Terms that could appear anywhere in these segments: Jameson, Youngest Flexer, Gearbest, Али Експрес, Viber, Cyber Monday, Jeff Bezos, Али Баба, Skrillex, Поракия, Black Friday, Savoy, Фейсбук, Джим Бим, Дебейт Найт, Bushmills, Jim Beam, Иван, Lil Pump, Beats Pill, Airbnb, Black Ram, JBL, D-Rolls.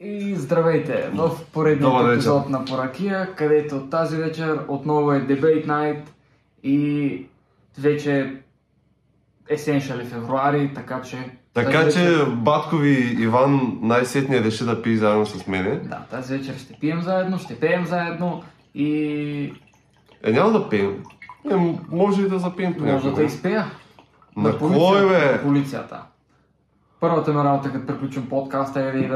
И здравейте в поредния епизод на Поракия, където тази вечер отново е Дебейт Найт и вече есеншали февруари, така че... Така че баткови Иван най-сетния реши да пие заедно с мене. Да, тази вечер ще пием заедно, ще пеем заедно и... Няма да пием. Може и да запием по някакво. Може да изпея. На кой, бе? На полицията. Първата ми работа, като приключим подкаста, е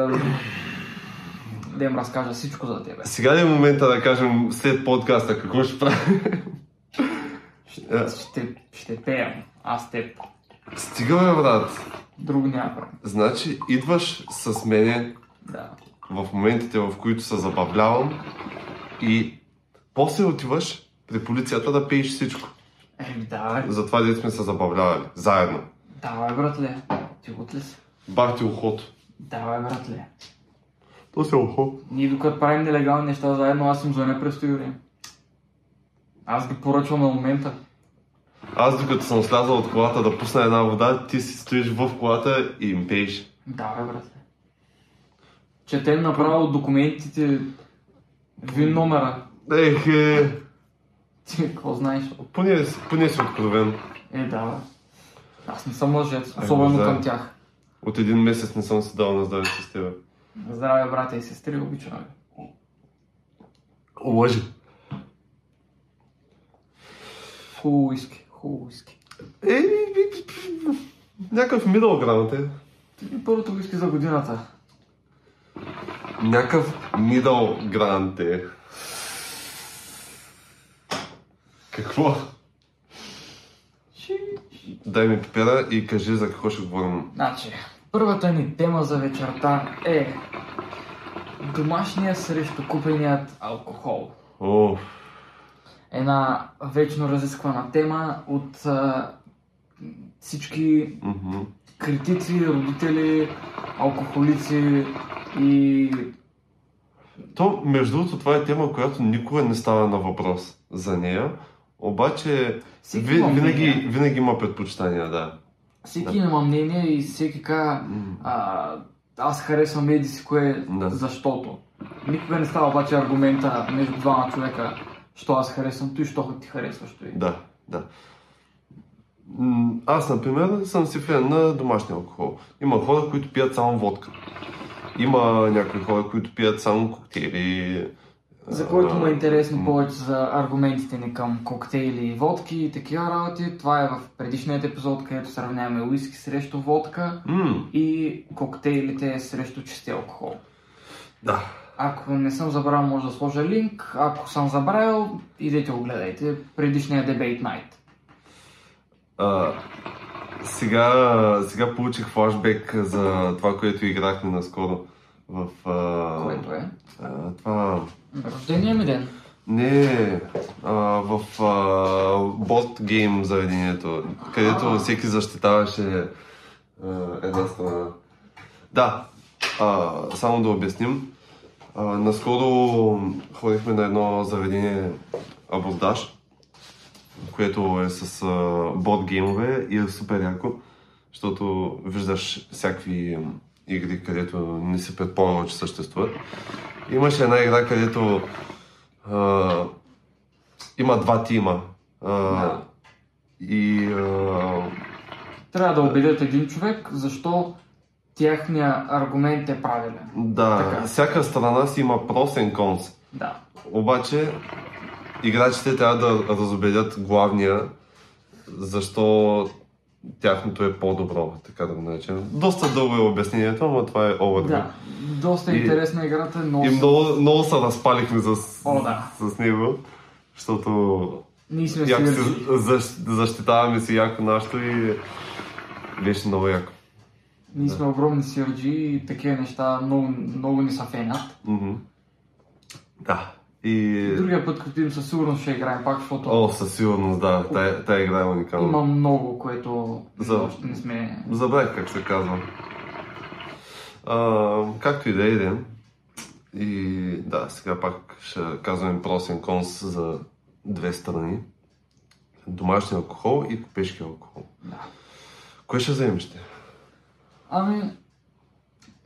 да им разкажа всичко за тебе. Сега ли е момента да кажем след подкаста какво ще правим? Ще пеем. Аз теб. Стигаме, брат. Друго няма правим. Значи, идваш с мене в моментите, в които се забавлявам и после отиваш при полицията да пееш всичко. Да, бе. Затова дето сме се забавлявали. Заедно. Давай, братле. Ти гот ли си? Бах ти ухото. Давай, братле. То се ухо. Ние докато правим нелегални неща заедно, аз им звъня през този време. Аз ги поръчвам на момента. Аз докато съм слязал от колата да пусна една вода, ти си стоиш в колата и им пееш. Давай, братле. Четем направо документите, ВИН номера. Ехе. Ти какво знаеш? Поне си откровен. Да. Аз не съм лъжец, особено към тях. От един месец не съм се дал на здраве с тебе. Здраве, брата и сестри, обичам ви. Лъжи. Хубаво уиски. Някакъв мидъл граунд е. Първото уиски за годината. Някакъв мидъл граунд е. Какво? Дай ми пипера и кажи за какво ще говорим. Значи, първата ни тема за вечерта е домашния срещу купеният алкохол. Една вечно разисквана тема от всички критици, родители, алкохолици и... То, между другото, това е тема, която никога не става на въпрос за нея. Обаче, винаги има предпочитания, да. Всеки има мнение и всеки казва, аз харесвам еди си кое, защото. Никога не става обаче аргумента между двама човека, що аз харесвам той и що ти харесваш той. Да. Аз, например, съм си фен на домашния алкохол. Има хора, които пият само водка. Има някои хора, които пият само коктейли. За който му е интересно повече за аргументите ни към коктейли и водки и такива работи, това е в предишният епизод, където сравняваме уиски срещу водка и коктейлите срещу чисти алкохол. Да. Ако не съм забравил, може да сложа линк. Ако съм забравил, идете го гледайте. Предишният Дебейт Найт. Сега получих флашбек за това, което играхме наскоро в... Което е? Това... Рождения ми ден? Не, в борд гейм заведението, където всеки защитаваше една страна. Да, само да обясним. Наскоро ходихме на едно заведение Абордаж, което е с борд геймове и е супер яко, защото виждаш всякакви игри, където не си предполагал, че съществуват. Имаше една игра, където има два тима и... Трябва да убедят един човек, защо тяхния аргумент е правилен. Да, така. Всяка страна си има pros and cons. Да. Обаче играчите трябва да разобедят главния, защо тяхното е по-добро, така да го наречем. Доста дълго е обяснението, но това е овървю. Да, доста интересна играта. И много се разпалихме с него, защото яко защитаваме си яко нашето и беше много яко. Ние сме огромни сирджи и такива неща много ни са фенят. Да. И... Другия път, като им със сигурност ще играем пак, защото... със сигурност, да. Тая игра е уникална. Има много, което още не сме... Забравих как се казва. Както и да иде. И да, сега пак ще казваме pros and cons за две страни. Домашния алкохол и купешки алкохол. Да. Кое ще вземеш те? Ами...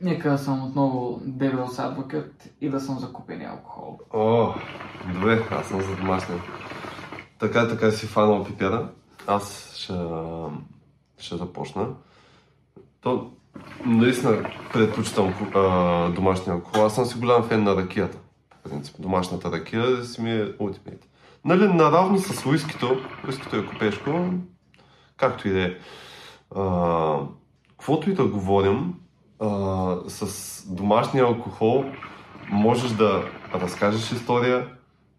Нека да съм отново Devil's Advocate и да съм за купения алкохол. О, добре, аз съм за домашния. Така си фанал пипера. Аз ще започна. То наистина предпочитам домашния алкохол. Аз съм си голям фен на ракията. В принцип, домашната ракия си ми е ultimate. Нали, наравно с уискито е купешко, както и да е. Каквото и да говорим, с домашния алкохол можеш да разкажеш история,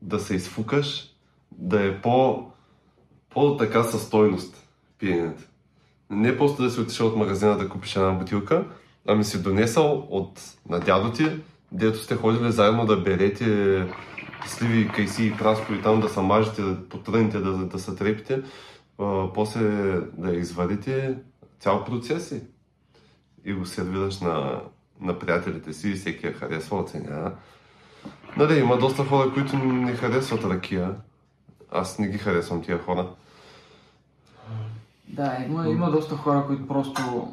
да се изфукаш, да е по-така със стойност пиенето. Не просто да си отишъл от магазина да купиш една бутилка, ами си донесъл от на дядо ти, дето сте ходили заедно да берете сливи, кайси и праско и там да се мажете, да потръните, да се трепите, после да изварите цял процес и го сервираш на приятелите си и всеки я харесва, оценя. Нали, има доста хора, които не харесват ракия. Аз не ги харесвам тия хора. Да, има доста хора, които просто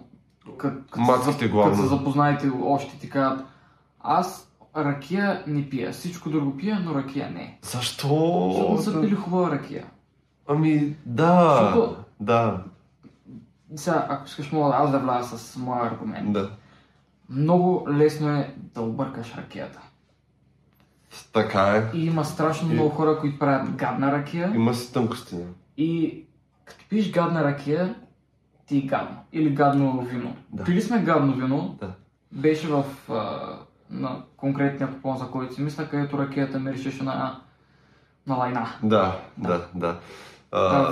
като се запознаете още ти кажат: аз ракия не пия, всичко друго пия, но ракия не. Защо? Защото са пили хубава ракия. Ами да, защото... да. Сега, ако искаш, мога аз да вляза с моя аргумент. Да. Много лесно е да объркаш ракията. Така е. И има страшно много хора, които правят гадна ракия. Има си тънкости. И като пиеш гадна ракия, ти е гадно. Или гадно вино. Да. Пили сме гадно вино. Да. Беше в на конкретния купон, за който си мисля, където ракията миришеше на лайна. Да.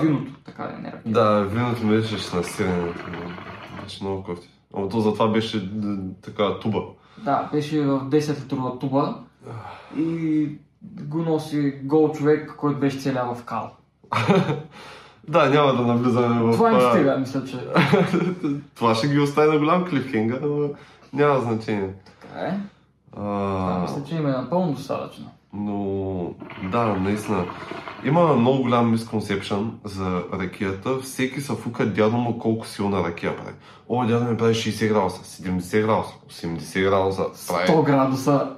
Виното, така да не ракията. Да, виното миришеше на сиренето. Беше много кофти. Но то затова беше така туба. Да, беше в 10 литрова туба и го носи гол човек, който беше целя в кал. Да, няма да навлизаме в... Това не стига, мисля, че... Това ще ги остави на голям клифхенгър, но няма значение. Така е. Това мисля, че им е напълно достатъчно. Но да, наистина. Има много голям мисконцепшън за ракията. Всеки се фука дядо му колко силна ракия прави. О, дядо ми прави 60 градуса, 70 градуса, 80 градуса, 100 градуса.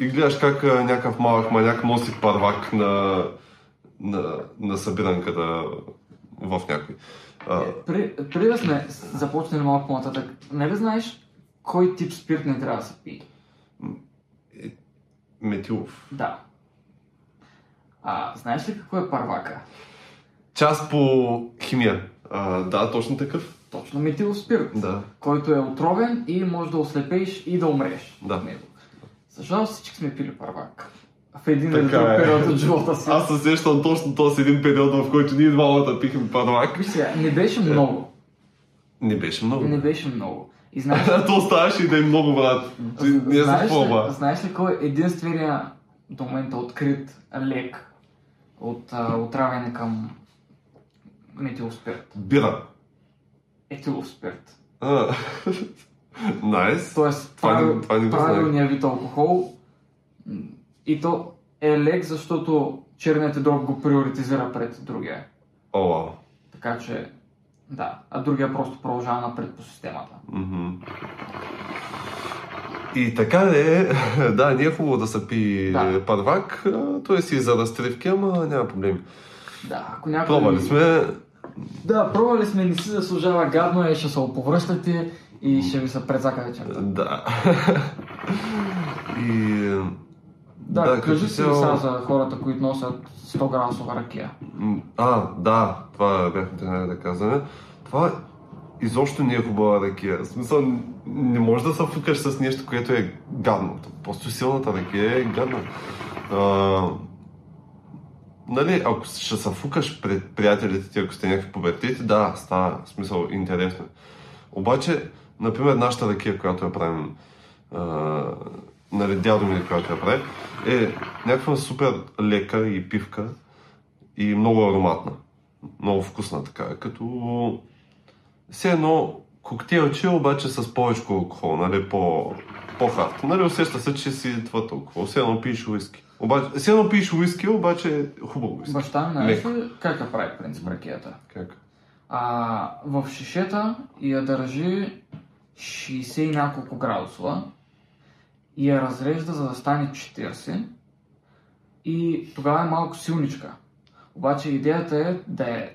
И гледаш как някакъв малък маняк носи парвак на събиранката в някой. Преди да сме започнали малко по-нататък, не ли знаеш кой тип спирт не трябва да се пие? Метилов. Да. Знаеш ли какво е парвака? Част по химия. Да, точно такъв. Точно метилов спирт, да. Който е отровен и може да ослепееш и да умреш от него. Защото всички сме пили парвак. В един или друг период от живота си. Аз се сещам точно този един период, в който ние двамата пихме парвак. Не беше много. Не беше много. И знаеш... То оставаше и да е много, брат. Не е за какво. Знаеш ли кой е единствения до момента открит лек от отравяне към метилоспирт? Бира. Етилоспирт. Найс. Тоест, правилният вид алкохол. И то е лек, защото черният дроб го приоритизира пред другия. О, така че, да. А другия просто продължава напред по системата. Mm-hmm. И така е, да, не е хубаво да се пи парвак, той си за разтривки, ама няма проблеми. Да, ако някой... Пробвали сме, не си заслужава, гадно е, ще се оповръщате и ще ви се предсака вечерта. Да. И... Да, кажи си сега за хората, които носят 100 градусова ракия. Да, това бяхме трябва да казваме. Това изобщо не е хубава ракия. В смисъл, не можеш да се фукаш с нещо, което е гадно. Просто силната ракия е гадна. Нали, ако ще се фукаш пред приятелите ти, ако сте някакви пубертети, да, става, в смисъл, интересно. Обаче, например, нашата ракия, която я правим, нали, дядо ми, която я прави, е някаква супер лека и пивка и много ароматна. Много вкусна така, като все едно коктейлче, обаче с повече алкохол, нали, по-хард. Нали, усеща се, че си твърд алкохол, все едно пиеш уиски. Все едно пиеш уиски, обаче е хубаво уиски. Баща ми нарече как я прави, в принцип, ракията? Как? В шишета и я държи 60 и няколко градуса и я разрежда, за да стане 40 и тогава е малко силничка. Обаче идеята е да е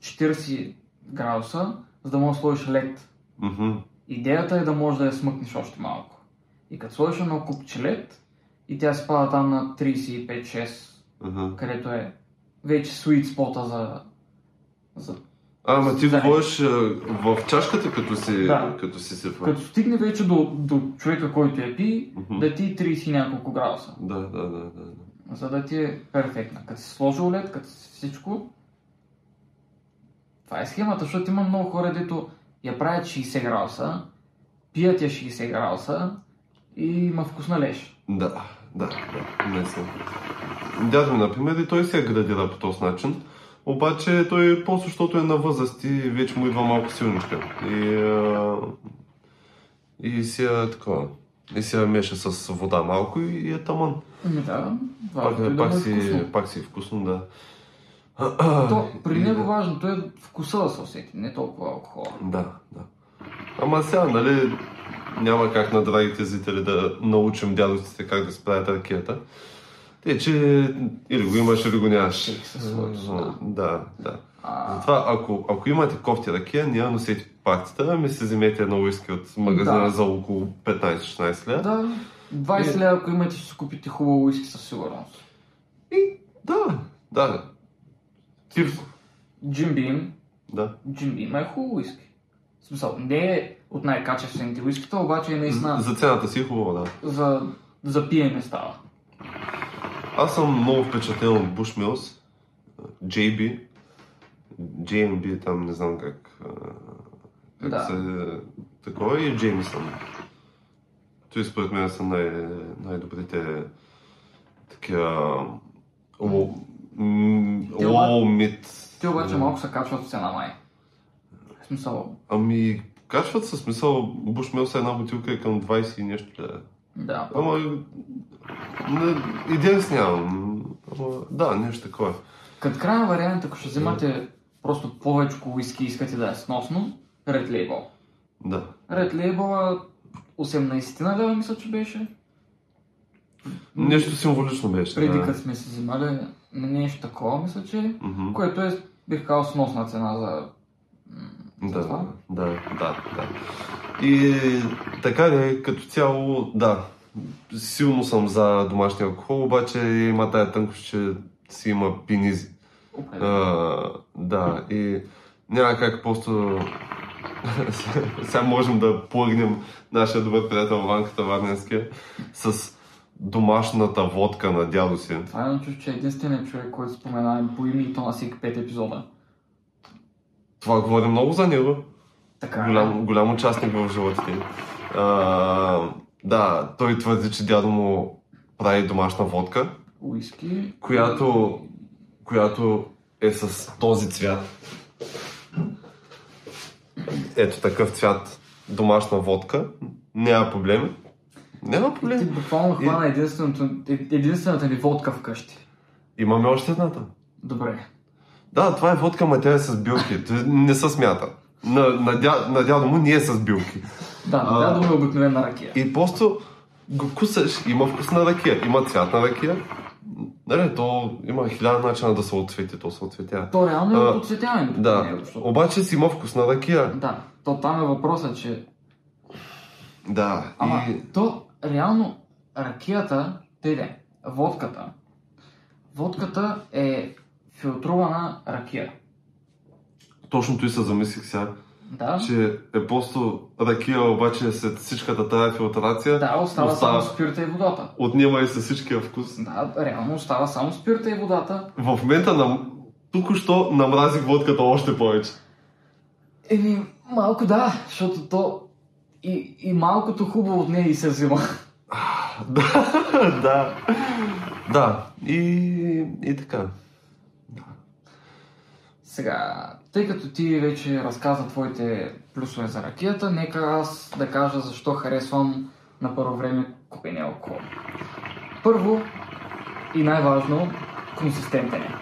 40 градуса, за да можеш да сложиш лед. Mm-hmm. Идеята е да можеш да я смъкнеш още малко. И като сложиш едно купче лед и тя спада там на 35-6, mm-hmm, където е вече sweet spot-а за ама ти говориш в чашката, като си, да, като си сефа. Като стигне вече до човека, който я пи, mm-hmm, да ти 30 няколко градуса. Да. За да ти е перфектна. Като си сложил лед, като си всичко. Това е схемата, защото има много хора, дето я правят 60 градуса, пият я 60 градуса и има вкусна леж. Да, не съм. Дядо ми, например, и той се градира по този начин. Обаче той просто, защото е на възраст и вече му идва малко силничка. И сега такова. И сега меша с вода малко и е таман. Да, пак си е вкусно, да. То, при него да, важното е вкуса да се усети, не толкова алкохол. Да. Ама сега, нали, няма как на драгите зрители да научим дядостите как да се правят ракията. Те, че или го имаш, или го нямаш. Да. Затова, ако имате кофти ракия, няма носете партията, ами се вземете едно уиски от магазина за около 15-16 лева. Да, 20 лева, ако имате, ще купите хубаво уиски със сигурност. Да. Тирко. Джим Бим. Да. Джим Бим е хубаво уиски. В смисъл, не е от най-качествените уиските, обаче е наистина... За цената си е хубаво, да. За пиене става. Аз съм много впечатлен от Bushmills, JMB, там не знам как да се такова, и Jameson. Той според мен са най-добрите такива... Те обаче малко се качват в цена, май. В смисъл... Ами, качват със смисъл, Bushmills е една бутилка е към 20 и нещо. Да. Ама... идея с нямам. Да, нещо такова. Като крайен вариант, ако ще вземате просто повече уиски и искате да е сносно, Red Label. Да. Red Label 18 лева, мисля, че беше. Нещо символично беше. Преди като сме си взимали нещо такова, мисля, че, mm-hmm, което е, бих казал, сносна цена за това. Да. И така ли, като цяло, да. Силно съм за домашния алкохол, обаче има тая тънкост, че си има пинизи. Да, и няма как просто... Сега можем да плъгнем нашия добър приятел Ванката Варненския с домашната водка на дядо си. Това е начин, че единственият човек, който споменаваме по име и то на всеки 5 епизода. Това говори много за него. Така. Голям участник в живота ти. Да, той твърди, че дядо му прави домашна водка, уиски, която е с този цвят. Ето такъв цвят домашна водка, няма проблеми. Няма проблем. Ти буквално хвана единствената ни водка вкъщи. Имаме още едната. Добре. Да, това е водка, ма тя е с билки. Не се смята. На дядо му не е с билки. Да, на дядо му е обикновена ракия. И просто го кусаш, има вкусна ракия, има цвятна ракия. Нали, то има хиляда начина да се отцвети, то се отцветя. То реално е подцветяването. Да, обаче си има вкусна ракия. Да, то там е въпросът, че... Да, ама то реално ракията, водката е филтрувана ракия. Точно той се замислих сега, че е просто ракия, обаче след всичката тая филтрация... Да, остава само спирта и водата. Отнема и със всичкия вкус. Да, реално остава само спирта и водата. В момента тук-що намразих водката още повече. Малко да, защото то... И малкото хубаво от нея и се взима. Да. И така. Сега, тъй като ти вече разказа твоите плюсове за ракията, нека аз да кажа защо харесвам на първо време купения алкохол. Първо и най-важно, консистентен е.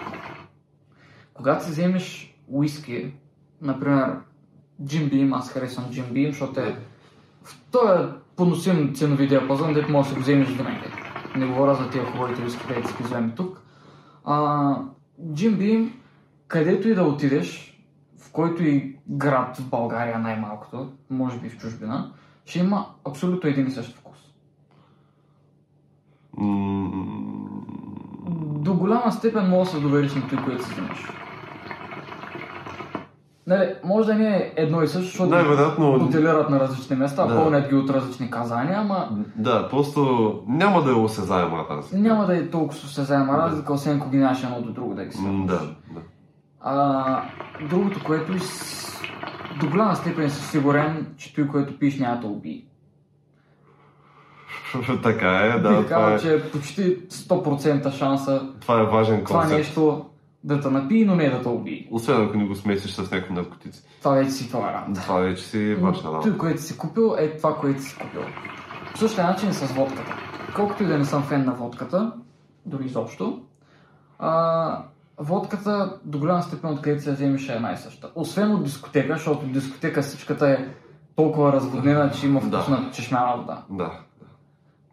Когато си вземеш уиски, например Jim Beam, аз харесвам Jim Beam, защото е в този поносим ценови диапазон, дето може да се вземеш винаги. Не говоря за тези хубавите вископейци, които вземем тук. Jim Beam, където и да отидеш, в който и град в България най-малкото, може би в чужбина, ще има абсолютно един и същ вкус. До голяма степен може да се довериш на това, което си вземеш. Нали, може да не е едно и също, защото най-вероятно бутилират на различни места, да, пълнят ги от различни казания, ама... Да, просто няма да е осезаема разлика. Няма да е толкова осезаема разлика, освен ако ги нямаш едно до друго да ги сърваш. Да. Другото, което до голяма степен си сигурен, че той, което пиеш, няма да убие. Така е, да. Бих казал, че почти 100% шанса това е важен концепт. Това нещо да те напие, но не да те убие. Освен ако не го смесиш с някакви наркотици. Това вече си това работа. Това вече си ваша работа. Той, което си купил, е това, което си купил. По същия начин с водката. Колкото и да не съм фен на водката, дори изобщо, водката до голяма степен, откъдето се вземеш, е една и съща. Освен от дискотека, защото дискотека всичката е толкова разводнена, че има вкусна чешмяна вода. Да.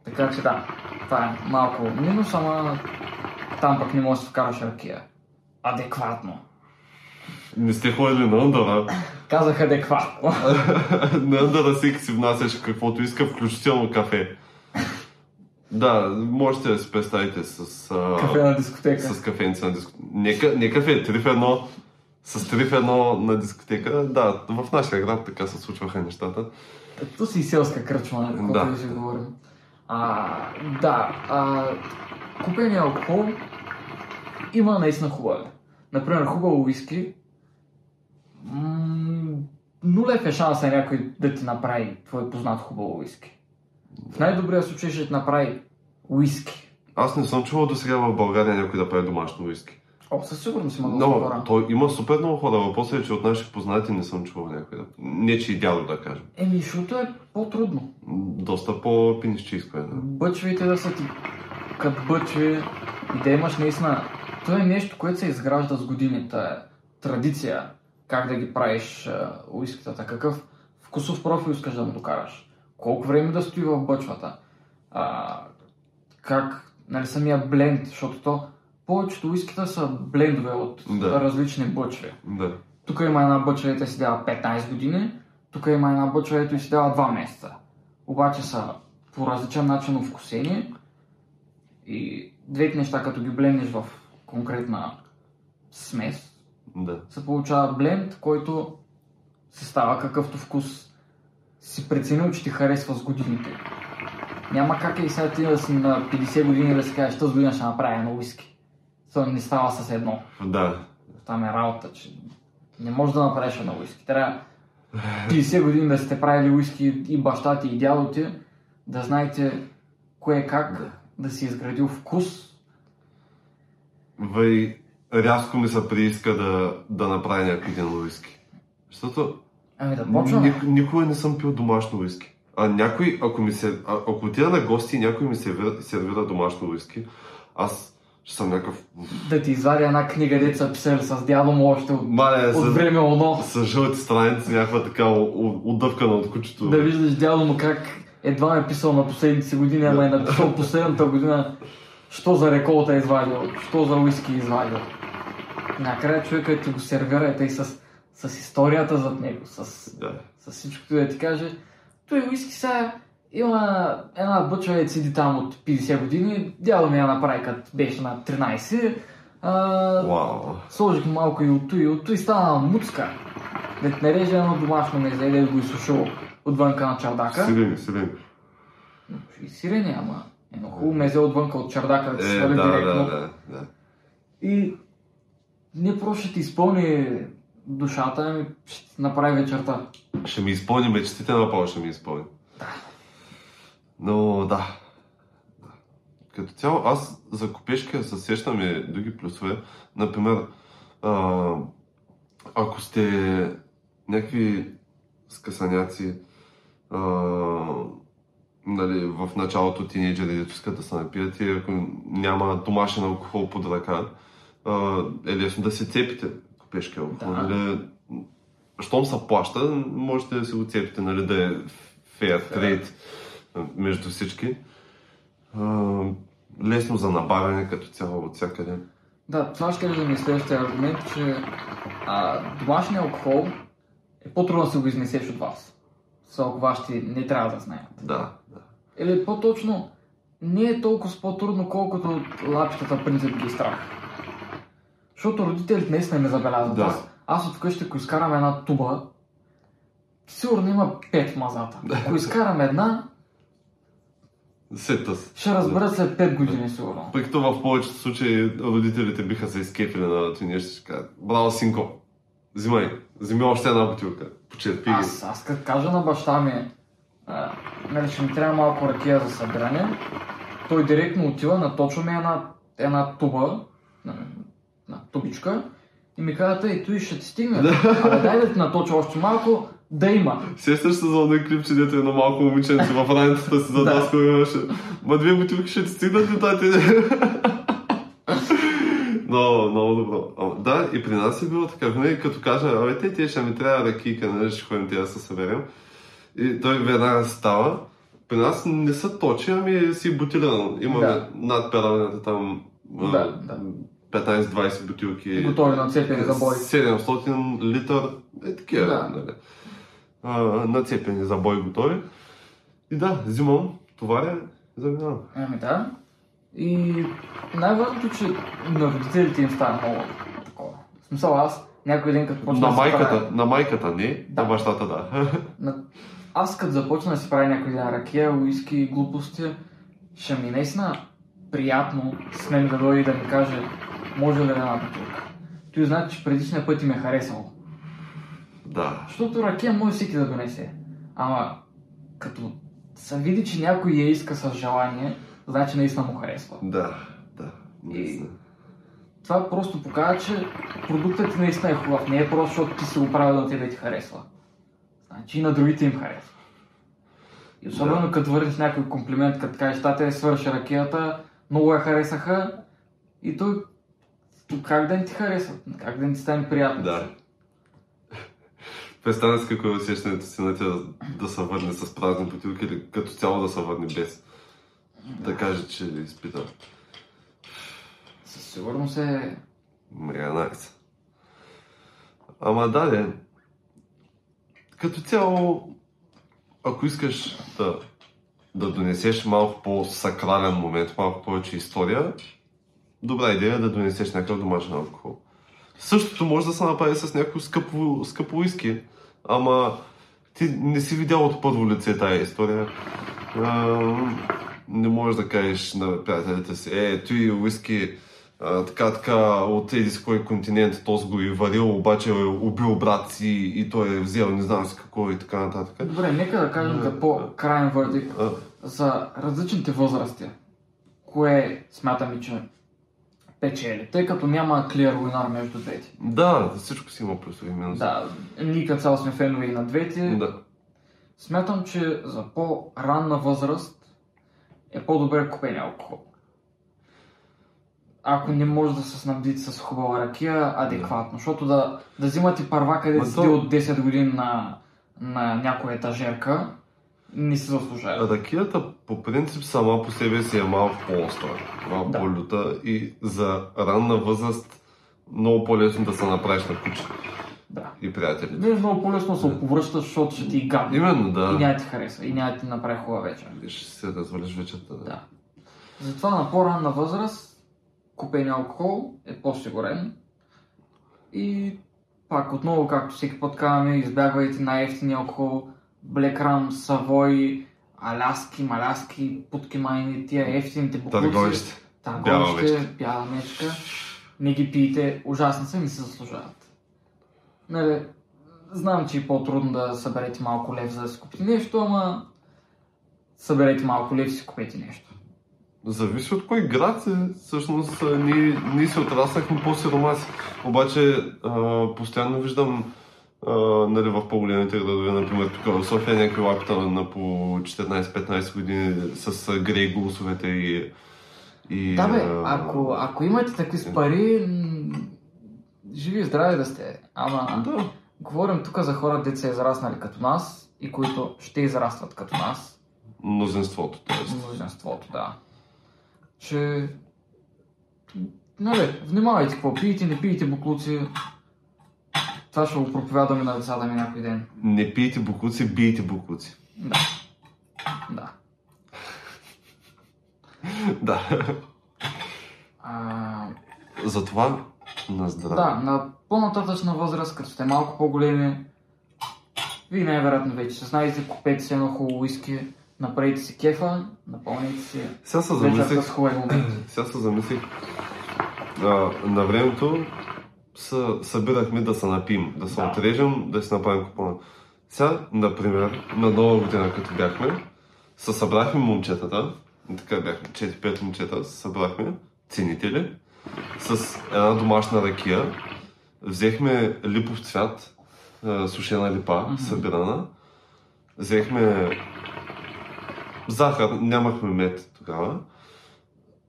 Така че да, това е малко минус, ама там пък не може да се вкараш ракия. Адекватно. Не сте ходили на Андъра? Казах адекватно. На Андъра всеки си внасяш каквото иска, включително кафе. Да, можете да си представите с... кафе на дискотека. С кафенца на дискотека. Не кафе, 3-1. С 3-1 на дискотека. Да, в нашия град така се случваха нещата. То си и селска кръчма, когато ще говорим. Купения алкохол има наистина хубави. Например, хубаво уиски. 0 е шанса някой да ти направи твой познат хубаво уиски. В най-добрия случай ще ти направи уиски. Аз не съм чувал до сега в България някой да прави домашно уиски. Със сигурност има много хора. Той има супер много хора, въпросът е, че от наши познати не съм чувал някой да... Не, че и дядо да кажем. Защото е по-трудно. Доста по-пинищийско е. Да. Бъчвите да са ти като бъчви и да имаш наистина... То е нещо, което се изгражда с годините. Традиция, как да ги правиш уиската, какъв вкусов профил искаш да му докараш. Колко време да стои в бъчвата. Как, нали, самия бленд, защото то... Повечето уиските са блендове от различни бъчви. Да. Тук има една бъчва, ето си дава 15 години, тук има една бъчва, ето си дава 2 месеца. Обаче са по различен начин овкусени и двете неща, като ги блендиш в конкретна смес, се получава бленд, който се става какъвто вкус си преценил, че ти харесва с годините. Няма как и сега ти да си на 50 години да си кажеш, тази година ще направя едно уиски. Не става с едно. Да. Там е работа, че не можеш да направиш на уиски. Трябва 50 години да сте правили уиски и баща ти, и дядо ти, да знаете кое как да си изградил вкус. Рязко ми се прииска да направя някакви един уиски. Защото никога не съм пил домашно уиски. Ако отида на гости и някой ми сервира домашно уиски, аз ще съм някакъв... Да ти извадя една книга, дето са писали с дядо му още от време оно. С жълти страници, някаква така отдъвкана от кучето. Да виждаш дядо му как едва е писал на последните години, ама е написал последната година, що за реколта е извадил, що за уиски е извадил. Накрая човекът ти го сервира и с историята зад него, с всичкото да ти каже. Той уиски сега има една бъчва, седи там от 50 години, дядо ми я направи като беше на 13. Сложих малко и от той стана муцка. Да ти нареже едно домашно мезе, да го изсушил отвънка на чардака. Сирени. И сирени, ама едно хубаво мезе отвънка от чардака, да се свали директно. Да. И не просто ще ти изпълни душата, ми ще направи вечерта. Ще ми изпълни мечтите, напълно ще ми изпълни. Но да. Като цяло, аз за купешки се сещам и други плюсове. Например, ако сте някакви скъсаняци, нали, в началото тинейджери, дето искат да се напият и ако няма домашен алкохол под ръка, е лесно да се цепите купешки алкохол. Да. Нали, щом се плаща, можете да си оцепите, нали, да е fair trade между всички. Лесно за набавяне като цяло от всякъде. Да, това ще да ми следващия аргумент, че домашния алкохол е по-трудно да се го изнесеш от вас. Ако вашите не трябва да знаят. Да, да. Или по-точно, не е толкова по-трудно, колкото от лапчетата принцип ги страх. Защото родителите не сме не забелязват. Да. Аз от вкъщи, ако изкарам една туба, сигурно има 5 мазата. Да. Ако изкарам една, ще разберат след 5 години сигурно. Пък това в повечето случаи родителите биха се изкефили на това нещо, ще кажат: браво, синко, взимай още една бутилка, почерпи. Аз като кажа на баща ми, че ми трябва малко ракия за събиране, той директно отива, наточва ми една туба, една тубичка и ми каза: тъй, той ще ти стигне, а дай да ти наточа още малко, да има. Сещаш се за онън клип, че дето едно малко момиченце в раницата си задаско имаше. Ма 2 бутилки ще ти стигнат ли тати? Много добро. Да, и при нас е било така. Винаги като кажа: абе, те ще ми трябва ракийка, нали, ще ходим тя да се съберем. И той веднага става. При нас не са точи, ами си бутилиран. Имаме над пералнята там 15-20 бутилки. Готови на цепени за бой. 700 литър. Е такива, нали. Нацепени за бой готови. И да, взимам, товаря, заминавам. Ами да. И най-важното, че на родителите им става много такова. В смисъл, аз някой ден като почна на майката не, на бащата Аз като започна да си правя някой ден ракия, уиски и глупости, ще ми наистина приятно с мен да дойде да ми каже: може ли да една бутилка? Той знае, че предишния път им е харесал. Да. Защото ракия може всеки да донесе. Ама като се види, че някой я иска с желание, значи наистина му харесва. Да. И това просто показва, че продуктът ти наистина е хубав. Не е просто, защото ти си го правил да тебе ти харесва. Значи и на другите им харесва. И особено като върнеш някой комплимент, като кажеш: тате, свърши ракията, много я харесаха. И той, как да не ти харесват? Как да не ти стане приятно? Да. Представя си какво е усещането си на тя да се върне с празни бутилки или като цяло да се върне без. Да каже, че изпитам. Със сигурност е... Мрянайца. Ама да, като цяло, ако искаш да донесеш малко по-сакрален момент, малко повече история, добра идея е да донесеш някакъв домашен алкохол. Същото може да се направи с някакво скъпо уиски, ама ти не си видял от първо лице тая история. Не можеш да кажеш на приятелите си: той уиски така от един кой континент, този го е варил, обаче е убил брат си и той е взел не знам си какво и така нататък. Добре, нека да кажем за по-крайен вердикт за различните възрасти, кое смятаме, че печели, тъй като няма clear winner между двете. Да, всичко си има плюсови минуси. Да, ние като цяло сме фенове и на двете. Да. Смятам, че за по-ранна възраст е по-добре купен алкохол. Ако не може да се снабдите с хубава ракия, адекватно. Защото да взимате първа, където сте от 10 години на някоя етажерка, не се заслужава. Ракията по принцип сама по себе си е малко по-остра, малко по-люта и за ранна възраст много по-лесно да се направиш на куче. Да. И приятели. Не е много по-лесно да се оповръщаш, защото ще ти гадне. Именно, да. И няма ти хареса, и няма ти направи хубава вечер. И ще се развалиш вечерта. Да. Затова на по-ранна възраст купения алкохол е по-сигурен. И пак отново, както всеки път казваме, избягвайте най-евтиния алкохол. Black Ram, Savoy, Маляски, путки майни, тия евтините буквуци. Търговище, бяла мечка. Не ги пиете, ужасно са, не се заслужават. Нали, знам, че е по-трудно да съберете малко лев, за да си купите нещо, ама съберете малко лев и си купете нещо. Зависи от кой град е. Всъщност ние се отраснахме по-сиромаси. Обаче постоянно виждам в по-големите градове, например тук в София, някакви лапта на по 14-15 години с грей глусовете и... Да бе, ако имате такви с пари... Живи и здрави да сте, ама Говорим тук за хора, деца израснали като нас и които ще израстват като нас. Мнозинството, т.е. Мнозинството, да. Че... Нали, внимавайте какво пиете, не пиете боклуци. Това ще го проповядаме на децата ми някой ден. Не пиете боклуци, биете боклуци. Да. Да. Да. Затова на здраве. Да, на по-нататъчна възраст, като сте малко по-големи, вие най-вероятно вече 16, купете си едно хубаво уиски, направите си кефа, напълнете си вечерта с хубави моменти. Сега се замислих. На времето събирахме да се напием, да се отрежем, да си направим купона. Сега, например, на Нова година, като бяхме, се събрахме момчетата, така бяхме 4-5 момчета, се събрахме, ценители, с една домашна ракия, взехме липов цвят, сушена липа, събирана, взехме захар, нямахме мед тогава,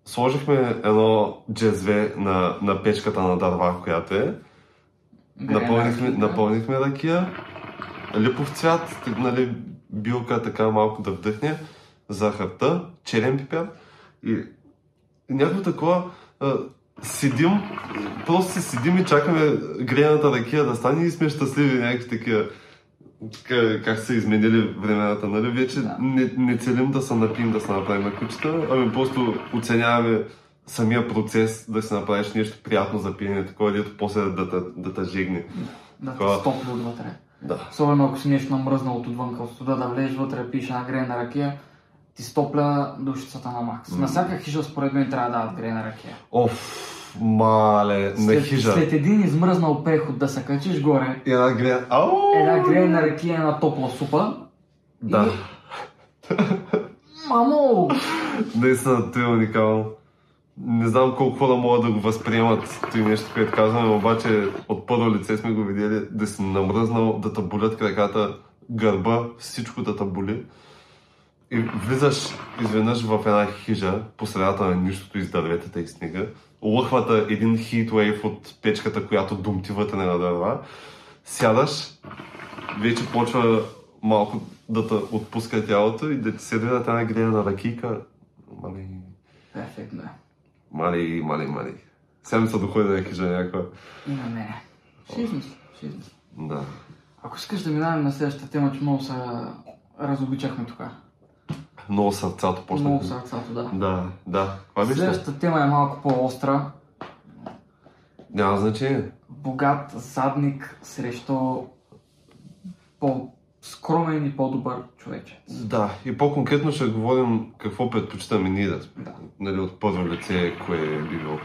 сложихме едно джезве на печката на дърва, която е, напълнихме ракия, липов цвят, нали, билка така малко да вдъхне, захарта, черен пипер и някакво такова. Седим, просто си седим и чакаме грената ракия да стане и сме щастливи някакви такива, как са изменили времената, нали? Вече не целим да се напием, да се направим кучета, ами просто оценяваме самия процес да си направиш нещо приятно за пиене, такова, дето после да те жегне. Да, да те стопли отвътре. Да. Особено ако си нещо намръзнало от отвънка от студа, да влезеш вътре, пиеш една грена ракия, ти стопля душицата на Макс. На всяка хижа, според мен, трябва да дават грена ракия. Оф, мале, на хижа. След един измръзнал преход да се качиш горе, една грена ракия на топла супа. Да. Мамо! Наистина, това е уникално. Не знам колко хора могат да го възприемат това нещо, което казваме, обаче от първо лице сме го видели да си намръзнал, да те болят краката, гърба, всичко да те боли. И влизаш изведнъж в една хижа, по средата на нищото из дърветата и снега, лъхвата един heat wave от печката, която думти вътре на дърва, сядаш, вече почва малко да те отпуска тялото и да ти сервират една грена ракийка. Мали... Перфектно. Мали. Сега ми се доходи на хижа някаква. И на мене. Ще измисля, Да. Ако искаш да минаваме на следващата тема, че много се разобичахме тук. Много сърцато почна. Много сърцато, да. Да. Следващата тема е малко по-остра. Няма значение. Богат задник срещу по-скромен и по-добър човече. Да, и по-конкретно ще говорим какво предпочитаме ние да сме. Нали, от първо лице, кое би било.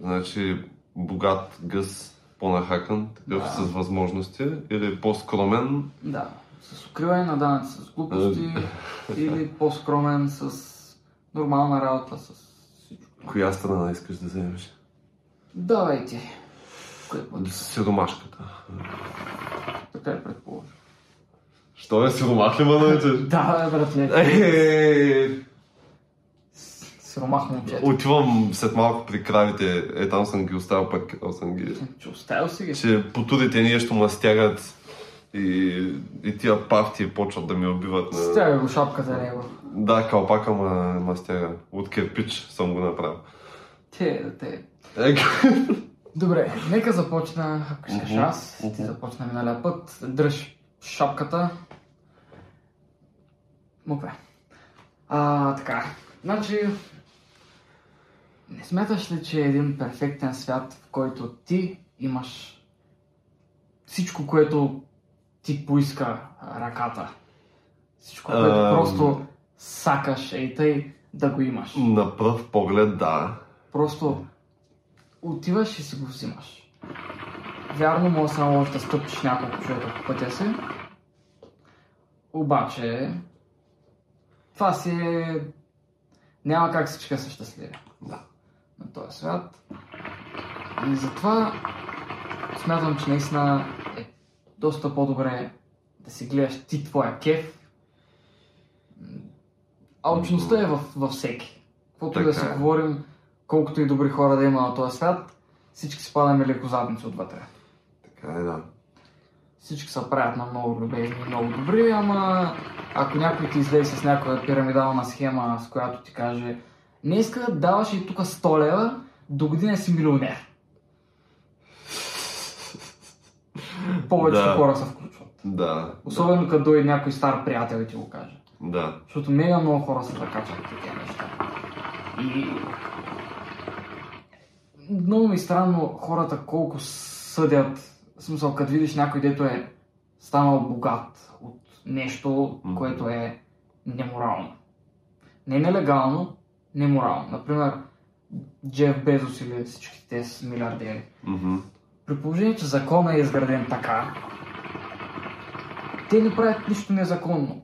Значи, богат гъс, по-нахакан, такъв с възможности, или по-скромен. Да. С укриване на данъци, с глупости или по-скромен с нормална работа, с всичко. Коя страна искаш да вземеш? Давай ти. Сиромашката. Така я предположа. Що е сиромах ли бъдете? Да, братле. Сиромах момчета. Отивам след малко при кравите, там съм ги оставил пък, там съм ги... Че оставил си ги? Че потурите нещо ме стягат. И тия пафти почват да ми убиват. Стяга го шапката на него. Да, калпака ма стяга. От кирпич съм го направил. Те. Добре, нека започна, ако искаш аз. Ти започна миналия път. Дръж шапката. Мупе. Така. Значи... Не смяташ ли, че е един перфектен свят, в който ти имаш всичко, което ти поиска ръката. Всичко, което просто сакаш, ей тъй, да го имаш. На пръв поглед, да. Просто отиваш и си го взимаш. Вярно, може само да стъпиш няколко човека по пътя си. Обаче, това си е... Няма как всички са щастливи. Да. На този свят. И затова смятам, че наистина доста по-добре да си гледаш ти твоя кеф. Алчността е във всеки. Каквото да си говорим, колкото и добри хора да има на този свят, всички си падаме леко задници отвътре. Така е, да. всички се правят на много любени и много добри, ама ако някой ти излезе с някаква пирамидална схема, с която ти каже днеска даваш и тук 100 лева, до година си милионер. Повечето хора се включват. Да. Особено като дойде някой стар приятел и ти го каже. Да. Защото мега много хора се закачват такива неща. И много ми странно хората колко съдят, в смисъл като видиш някой, дето е станал богат от нещо, което е неморално. Не нелегално, неморално. Например, Джеф Безос или всички тези милиардери. Mm-hmm. При положение, че законът е изграден така, те не правят нищо незаконно.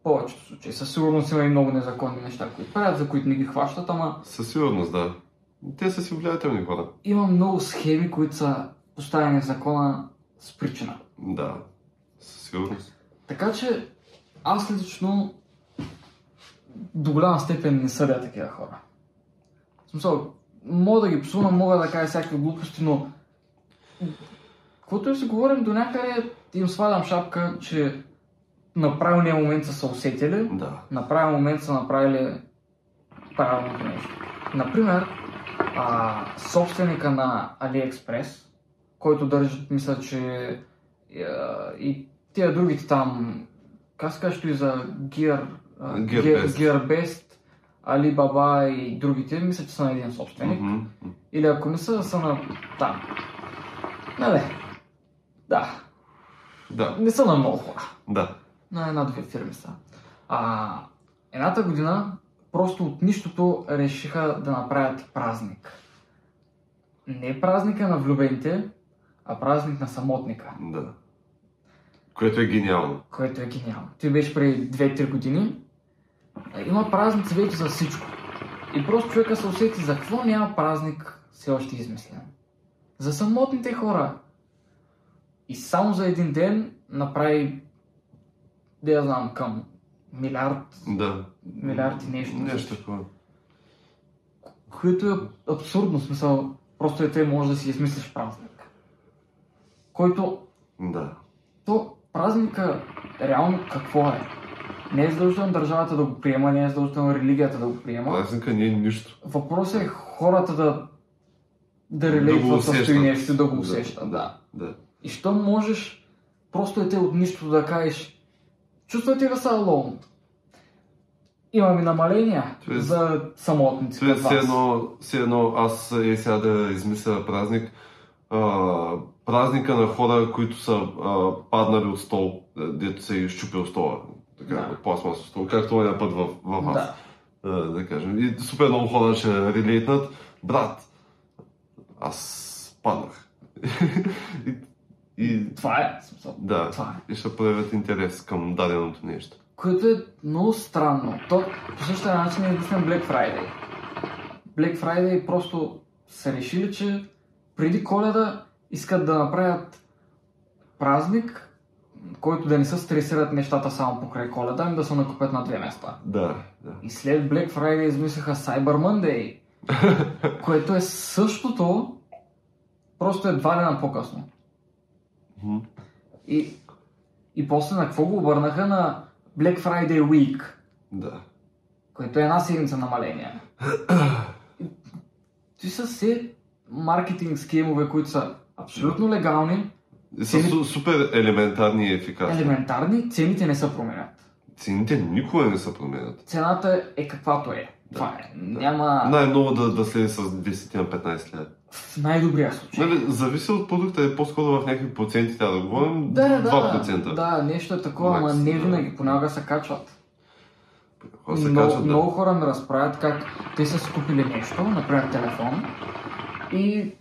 В повечето случаи. Със сигурност има и много незаконни неща, които правят, за които не ги хващат, ама... Със сигурност, да. Те са си влиятелни хора. Има много схеми, които са поставени в закона с причина. Да, със сигурност. Така че аз лично до голяма степен не съдя такива хора. В смисъл, мога да ги псувна, мога да кажа всякакви глупости, но каквото и си говорим, до някъде им свалям шапка, че на правилния момент са се усетили, да. На правилния момент са направили правилното нещо. Например, собственика на Али Експрес, който държат, мисля, че и тия другите там, как се кажеш, и за Gearbest, Али Баба и другите, мисля, че са на един собственик. Mm-hmm. Или ако не са, са на там. Нали, да. Да. Не са на много хора. Да. На една-две фирми са. Едната година просто от нищото решиха да направят празник. Не празника на влюбените, а празник на самотника. Да. Което е гениално. Което е гениално. Той беше преди 2-3 години. Има празници вече за всичко. И просто човека се усети за какво няма празник все още измислен. За самотните хора. И само за един ден направи, да я знам, към милиард, да. Милиард и нещо. Нещо такова. Което е абсурдно, смисъл, просто те може да си измислиш празник. Който... Да. То празника реално какво е? Не е задължително държавата да го приема, не е задължително религията да го приема. Празника не е нищо. Въпросът е хората да релейтват със това нещо и да го усещат. Да. Да. И що можеш просто те от нищо да кажеш, чувствате ли са alone? Имаме намаления за самотници като вас. Все едно аз сега да измисля празник. Празника на хора, които са паднали от стол, дето се изчупил стола. Така, да. Пластмасов стол, както е път във вас. Да. Да кажем. И супер много хора ще релейтнат. Брат, аз паднах. И това е смисъл. Да, това е. И ще проявят интерес към даденото нещо. Което е много странно. То по същия начин е измислен Black Friday. Black Friday просто са решили, че преди Коледа искат да направят празник, който да не се стресират нещата само покрай Коледа, ами да се накупят на две места. Да. И след Black Friday измислиха Cyber Monday, което е същото, просто е 2 дена по-късно. Mm-hmm. И после на какво го обърнаха на Black Friday Week, да. Което е една седмица намаление. Ти са все маркетинг схемове, които са абсолютно легални. Са супер елементарни и ефикасни. Елементарни, цените не се променят. Цените никога не се променят. Цената е каквато е. Да. Това е. Да. Няма... Най-много да следи с 10 на 15 лет. В най-добрия случай. Нали, зависи от продукта, е по-скоро в някакви проценти, трябва да говорим, 2%. Да, нещо е такова, но не винаги, понякога се качват. Много хора ми разправят как те са купили нещо, например телефон, и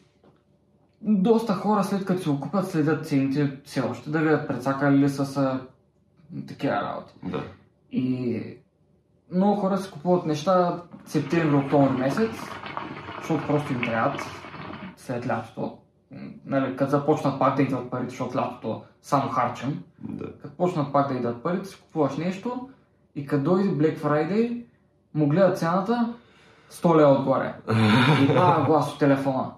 доста хора след като си го купят, следят цените все още, да видят прецакали ли са такива работи. Да. И много хора си купуват неща септември-октомври месец, защото просто им трябват след лятото. Нали, като започнат пак да идват парите, защото лятото само харчим. Да. Като почнат пак да идват парите, си купуваш нещо и като дойде Black Friday, му гледат цената 100 лева отгоре. И глас от телефона.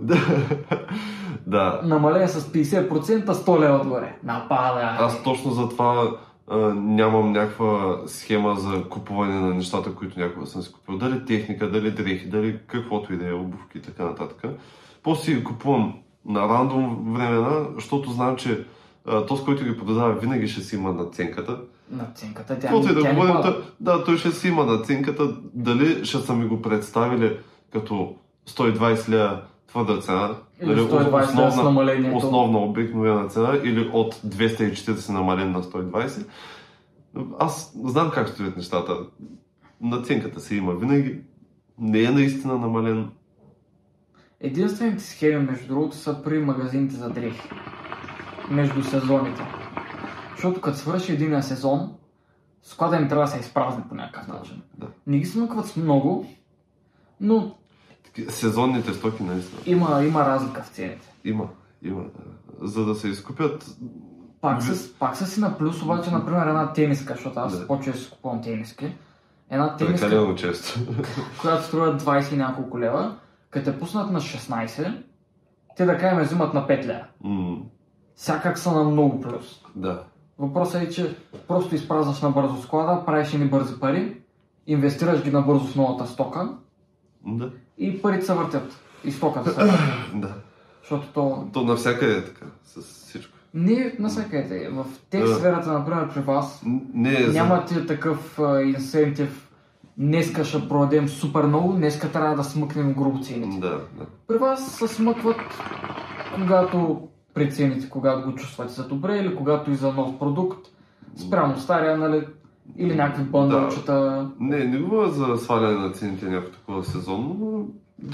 Да. Намален с 50%, 100 лева отгоре. Напада! Аз точно за това нямам някаква схема за купуване на нещата, които някога съм си купил. Дали техника, дали дрехи, дали каквото и да е, обувки и така нататък. После си ги купувам на рандом времена, защото знам, че този, който ги продава, винаги ще си има надценката. Надценката, тя не да говорим, да, той ще си има надценката. Дали ще са ми го представили като 120 лева твърда цена, или 120 основна обикновена цена, или от 240 намален на 120. Аз знам как стоят нещата. Надценката си има винаги. Не е наистина намален. Единствените схеми, между другото, са при магазините за дрехи. Между сезоните. Защото като свърши един сезон, склада им трябва да се изпразни по някакъв начин. Да. Не ги смъкват с много, но... Сезонните стоки наистина. Има разлика в цените. Има. За да се изкупят... Пак са си на плюс, обаче, например, една тениска, защото аз по-често купувам тениски. Една тениска, която струва 20 и няколко лева, като те пуснат на 16, те да кажем взимат на 5 лева. Всякак са на много плюс. Да. Въпросът е, че просто изпразваш на бързо склада, правиш едни бързи пари, инвестираш ги набързо в новата стока, да, и парите се въртят. И стоката се въртят. Да. Защото то навсякъде е така, с всичко. Не навсякъде. В тех сферата, например, при вас, нямате такъв инсентив. Днеска ще продадем супер много, днеска трябва да смъкнем грубо цените. Да. При вас се смъкват, когато... при цените, когато го чувствате за добре, или когато и за нов продукт, спрямо стария, нали, или някакви бъндълчета. Да. Не говоря за сваляне на цените някакво такова сезонно,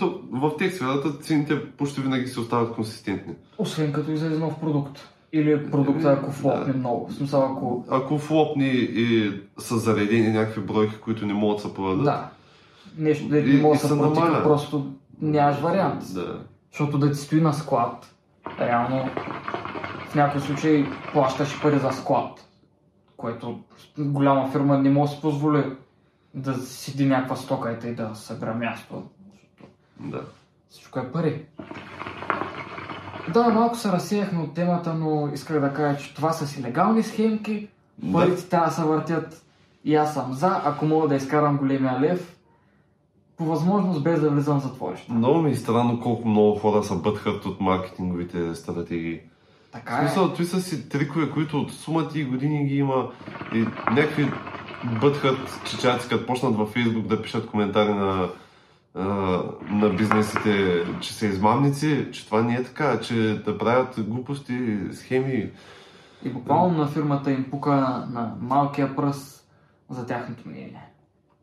но в тех сферата цените почти винаги се остават консистентни. Освен като излезе нов продукт. Или продукта, ако флопне много. В смисъл, ако флопни и са заредени някакви бройки, които не могат да се продадат. Да. Нещо, дето не могат да се продадат, просто нямаш вариант. Да. Защото да ти стои на склад, реално в някои случаи плащаш пари за склад, което голяма фирма не може да си позволи да седи някаква стока и да събира място. Да. Всичко е пари. Да, малко се разсеяхме от темата, но исках да кажа, че това са си легални схемки, парите трябва да се въртят и аз съм за, ако мога да изкарам големия лев, по възможност без да влизам за твореща. Много ми е странно колко много хора са бъдхат от маркетинговите стратегии. Така е. В смисъл, това са си трикове, които от сумати и години ги има и някакви бъдхат чичаци, като почнат във Фейсбук да пишат коментари на бизнесите, че са измамници, че това не е така, че да правят глупости, схеми. И буквално на фирмата им пука на малкия пръст за тяхното мнение.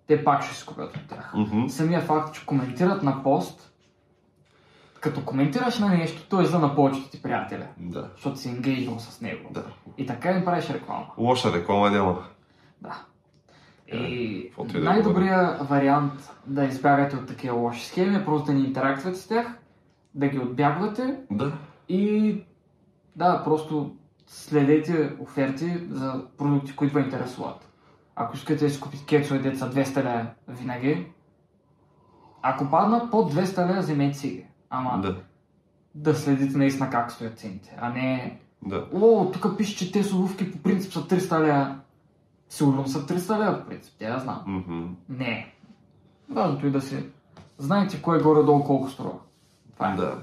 Те пак ще си купят от тях. Самия факт, че коментират на пост, като коментираш на нещо, той е за на повечето ти приятели. Да. Защото си енгейджвал с него. Да. И така им правиш реклама. Лоша реклама няма. Да. И най-добрият вариант да избягате от такива лоши схеми е просто да не интерактвате с тях, да ги отбягвате. Да. И да, просто следете оферти за продукти, които ви интересуват. Ако искате да си купите кецове, дето са 200 лева винаги, ако паднат под 200 лева, вземете си ги. Ама да следите наистина как стоят цените, а не... Да. О, тук пише, че тези обувки по принцип са 300 лева. Сигурно са 300 лева по принцип, я знам. Не. Важното и да си... Знаете кое горе-долу колко струва. Това е. Да.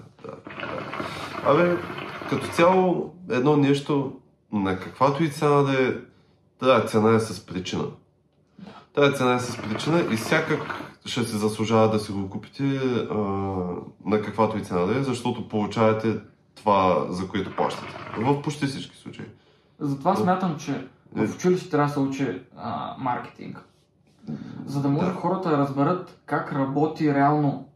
Абе, като цяло едно нещо, на каквато и цена да е, тая цена е с причина. Тая цена е с причина и всякак ще се заслужава да си го купите на каквато и цена да е, защото получавате това, за което плащате. В почти всички случаи. Затова смятам, че в училище трябва да се учи маркетинг. За да може хората да разберат как работи реално,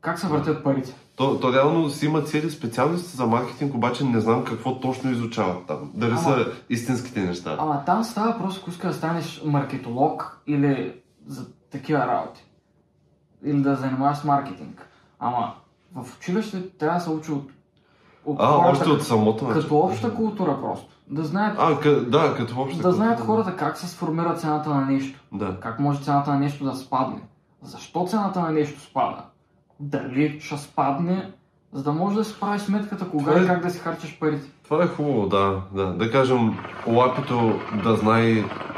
как се въртят парите. То реално си има цели специалности за маркетинг, обаче не знам какво точно изучават там. Дали са истинските неща. Ама там става просто, ако иска да станеш маркетолог или за такива работи. Или да занимаваш с маркетинг. Ама в училище трябва да се учи от хората, от самото начало. Като обща култура просто. Да знаят, като обща да знаят хората как се сформира цената на нещо. Да. Как може цената на нещо да спадне. Защо цената на нещо спада? Дали ще спадне За да можеш да си правиш сметката кога и как да си харчиш парите. Това е хубаво, да. Да кажем, лапито да знае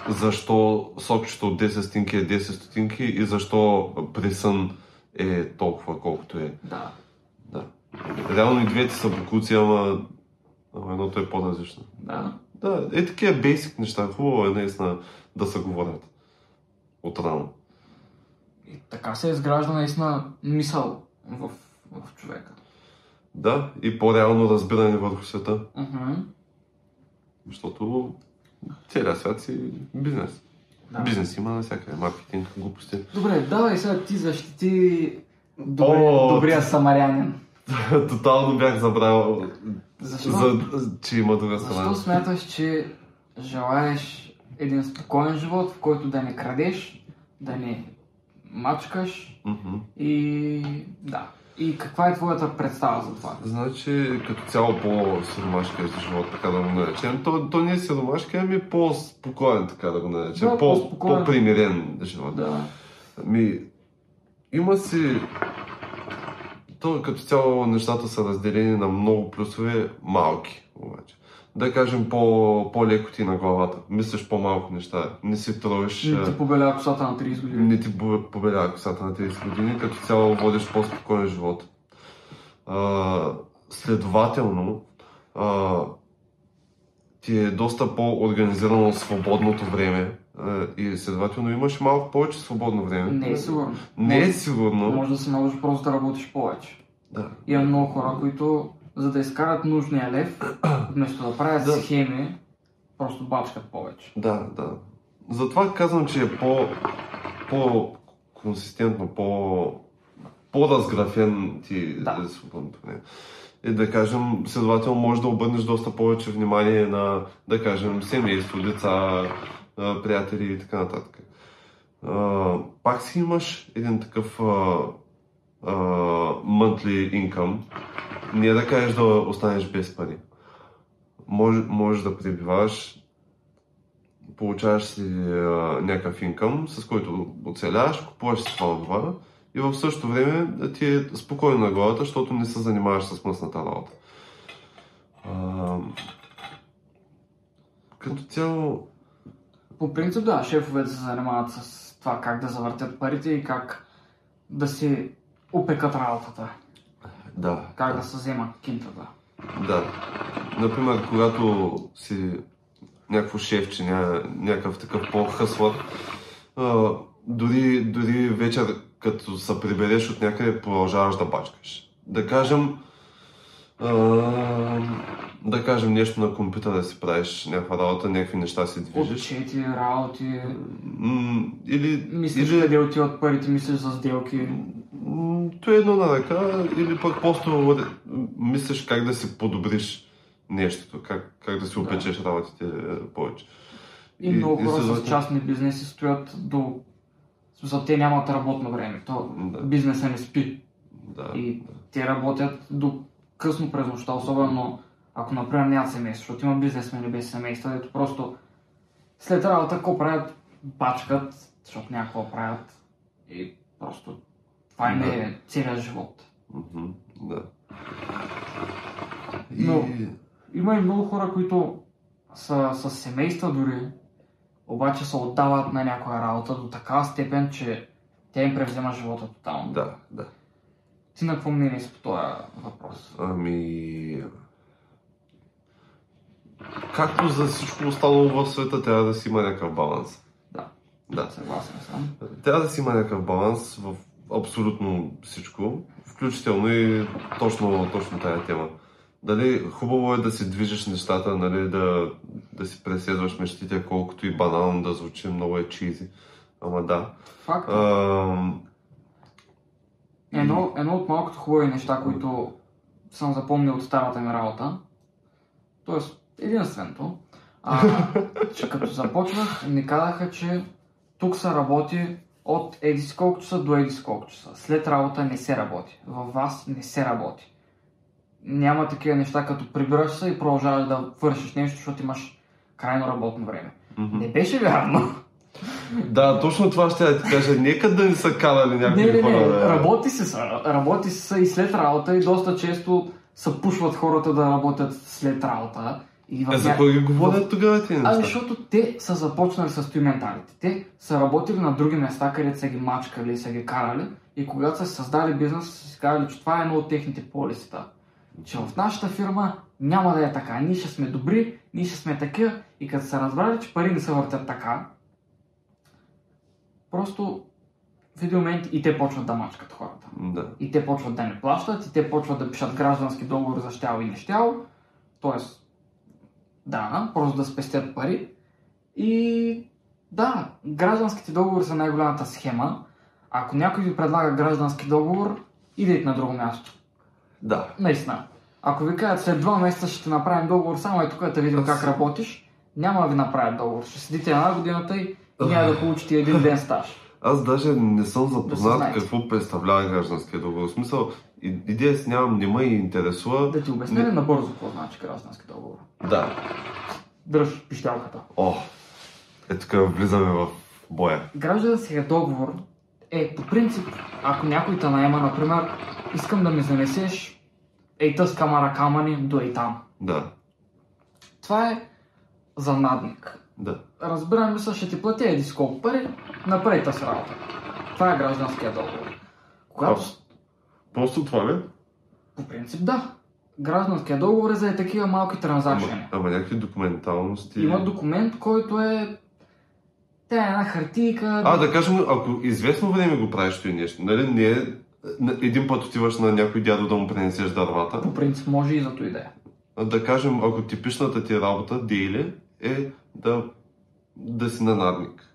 защо сокчето от 10 стотинки е 10 стотинки и защо пресън е толкова колкото е. Да. Да. Реално и двете са бокуци, ама едното е по-различно. Да. Да, е такива бейсик неща. Хубаво е наистина да се говорят отрано. И така се изгражда наистина мисъл в човека. Да, и по-реално разбиране върху света. Uh-huh. Защото целият свят си бизнес. Да. Бизнес има на всякъде, маркетинг, глупости. Добре, давай сега ти защити добрия самарянин. Тотално бях забравил, че има друга страна. Защо смяташ, че желаеш един спокоен живот, в който да не крадеш, да не мачкаш и да. И каква е твоята представа за това? Значи, като цяло по-сиромашкия живот, така да го наречем. То не е сиромашкия, ами по-спокоен, така да го наречем. Да, по-примирен живот. Да. Ами, има си... То като цяло нещата са разделени на много плюсове, малки обаче. Да кажем по-леко ти на главата, мислиш по-малко неща, не си тровиш... Не ти побелява косата на 30 години. Не ти побелява косата на 30 години, като цяло водиш по-спокоен живот. Следователно, ти е доста по-организирано свободното време и следователно имаш малко повече свободно време. Не е сигурно. Може да се наложи просто да работиш повече. Да. Има много хора, които... за да изкарат нужния лев, вместо да правят схеми, просто бачкат повече. Да, да. Затова казвам, че е по-консистентно, по-разграфен ти свободното време. И да кажем, следователно можеш да обърнеш доста повече внимание на, да кажем, семейство, деца, приятели и така нататък. Пак си имаш един такъв monthly income. Не да кажеш да останеш без пари. Можеш да пребиваш, получаваш си някакъв инкъм, с който оцеляваш, купуваш си това отбора и в същото време да ти е спокойно на главата, защото не се занимаваш с мъсната работа. Като цяло... По принцип да, шефовете се занимават с това как да завъртят парите и как да си опекат работата. Да, как да се взема кинтата. Да. Например, когато си някакво шефче, някакъв такъв по-хъслър, дори вечер, като се прибереш от някъде, продължаваш да бачкаш. Да кажем нещо на компютъра си правиш, някаква работа, някакви неща си движиш. Отчети, работи, мислиш къде отиват парите, мислиш за сделки. То е едно на ръка или пък просто мислиш как да си подобриш нещото, как да си опечеш работите повече. И много хора с частни бизнеси стоят до... За те нямат работно време, бизнеса не спи. Да, и те работят до късно през нощта, особено ако например нямат семейство, защото има бизнесмени без семейства, дето просто след работа какво правят, бачкат, защото някакво правят и просто... Това не е целият живот. Да. Но има и много хора, които са с семейства дори, обаче се отдават на някоя работа до такава степен, че тя им превзема живота тотално. Да, да. Ти на какво мнение си по този въпрос? Ами... Както за всичко останало в света, трябва да си има някакъв баланс. Да. Съгласен съм. Трябва да си има някакъв баланс в абсолютно всичко, включително и точно тая тема. Дали хубаво е да си движиш нещата, нали, да си преследваш мечтите, колкото и банално да звучи, много е чизи. Ама да. Факт. Едно от малкото хубави неща, които съм запомнил от старата ми работа, т.е. единственото, че като започвах, ни казаха, че тук се работи от еди си колко часа до еди си колко часа. След работа не се работи. Във вас не се работи. Няма такива неща, като прибираш се и продължаваш да вършиш нещо, защото имаш крайно работно време. Не беше вярно. Да, точно това ще ти кажа. Нека да не са канали някакви хора. Не. Работи се и след работа и доста често се пушват хората да работят след работа. За кой ги говорят тогава тези неща? Защото те са започнали с този менталите. Те са работили на други места, където са ги мачкали и са ги карали. И когато са създали бизнес, са си казали, че това е едно от техните полисита. Че в нашата фирма няма да е така. Ние ще сме добри, ние ще сме такива. И като са разбрали, че пари не се въртят така, просто в един момент и те почват да мачкат хората. Да. И те почват да не плащат, и те почват да пишат граждански договори за щяло и не щяло. Тоест, да, просто да спестят пари. И да, гражданските договори са най-голямата схема. Ако някой ви предлага граждански договор, идете на друго място. Да. Наистина. Ако ви кажат след 2 месеца ще направим договор, само е тук да видим как работиш, няма да ви направят договор. Ще седите една годината и няма да получите един ден стаж. Аз даже не съм запознат какво представлява гражданския договор. В смисъл, идея си нямам, не ме интересува. Да ти обясня набързо какво значи граждански договор. Да. Дръж пищалката. О, е така влизаме в боя. Гражданския договор е по принцип, ако някой те наема, например, искам да ми занесеш ейта с камара камъни до ей там. Да. Това е за надник. Да. Разбирам, мисля, ще ти платя еди колко пари, направи тази работа. Това е гражданския договор. Когато... Просто това ли? По принцип да. Гражданския договор е за такива малки транзакции. Ама някакви документалности... Има документ, който е... Та е една хартийка... Да кажем, ако известно време го правиш и нещо, нали не е... Един път отиваш на някой дядо да му пренесеш дървата. По принцип може и за това идея. Да кажем, ако типичната ти работа, дейли, е да си нанадник.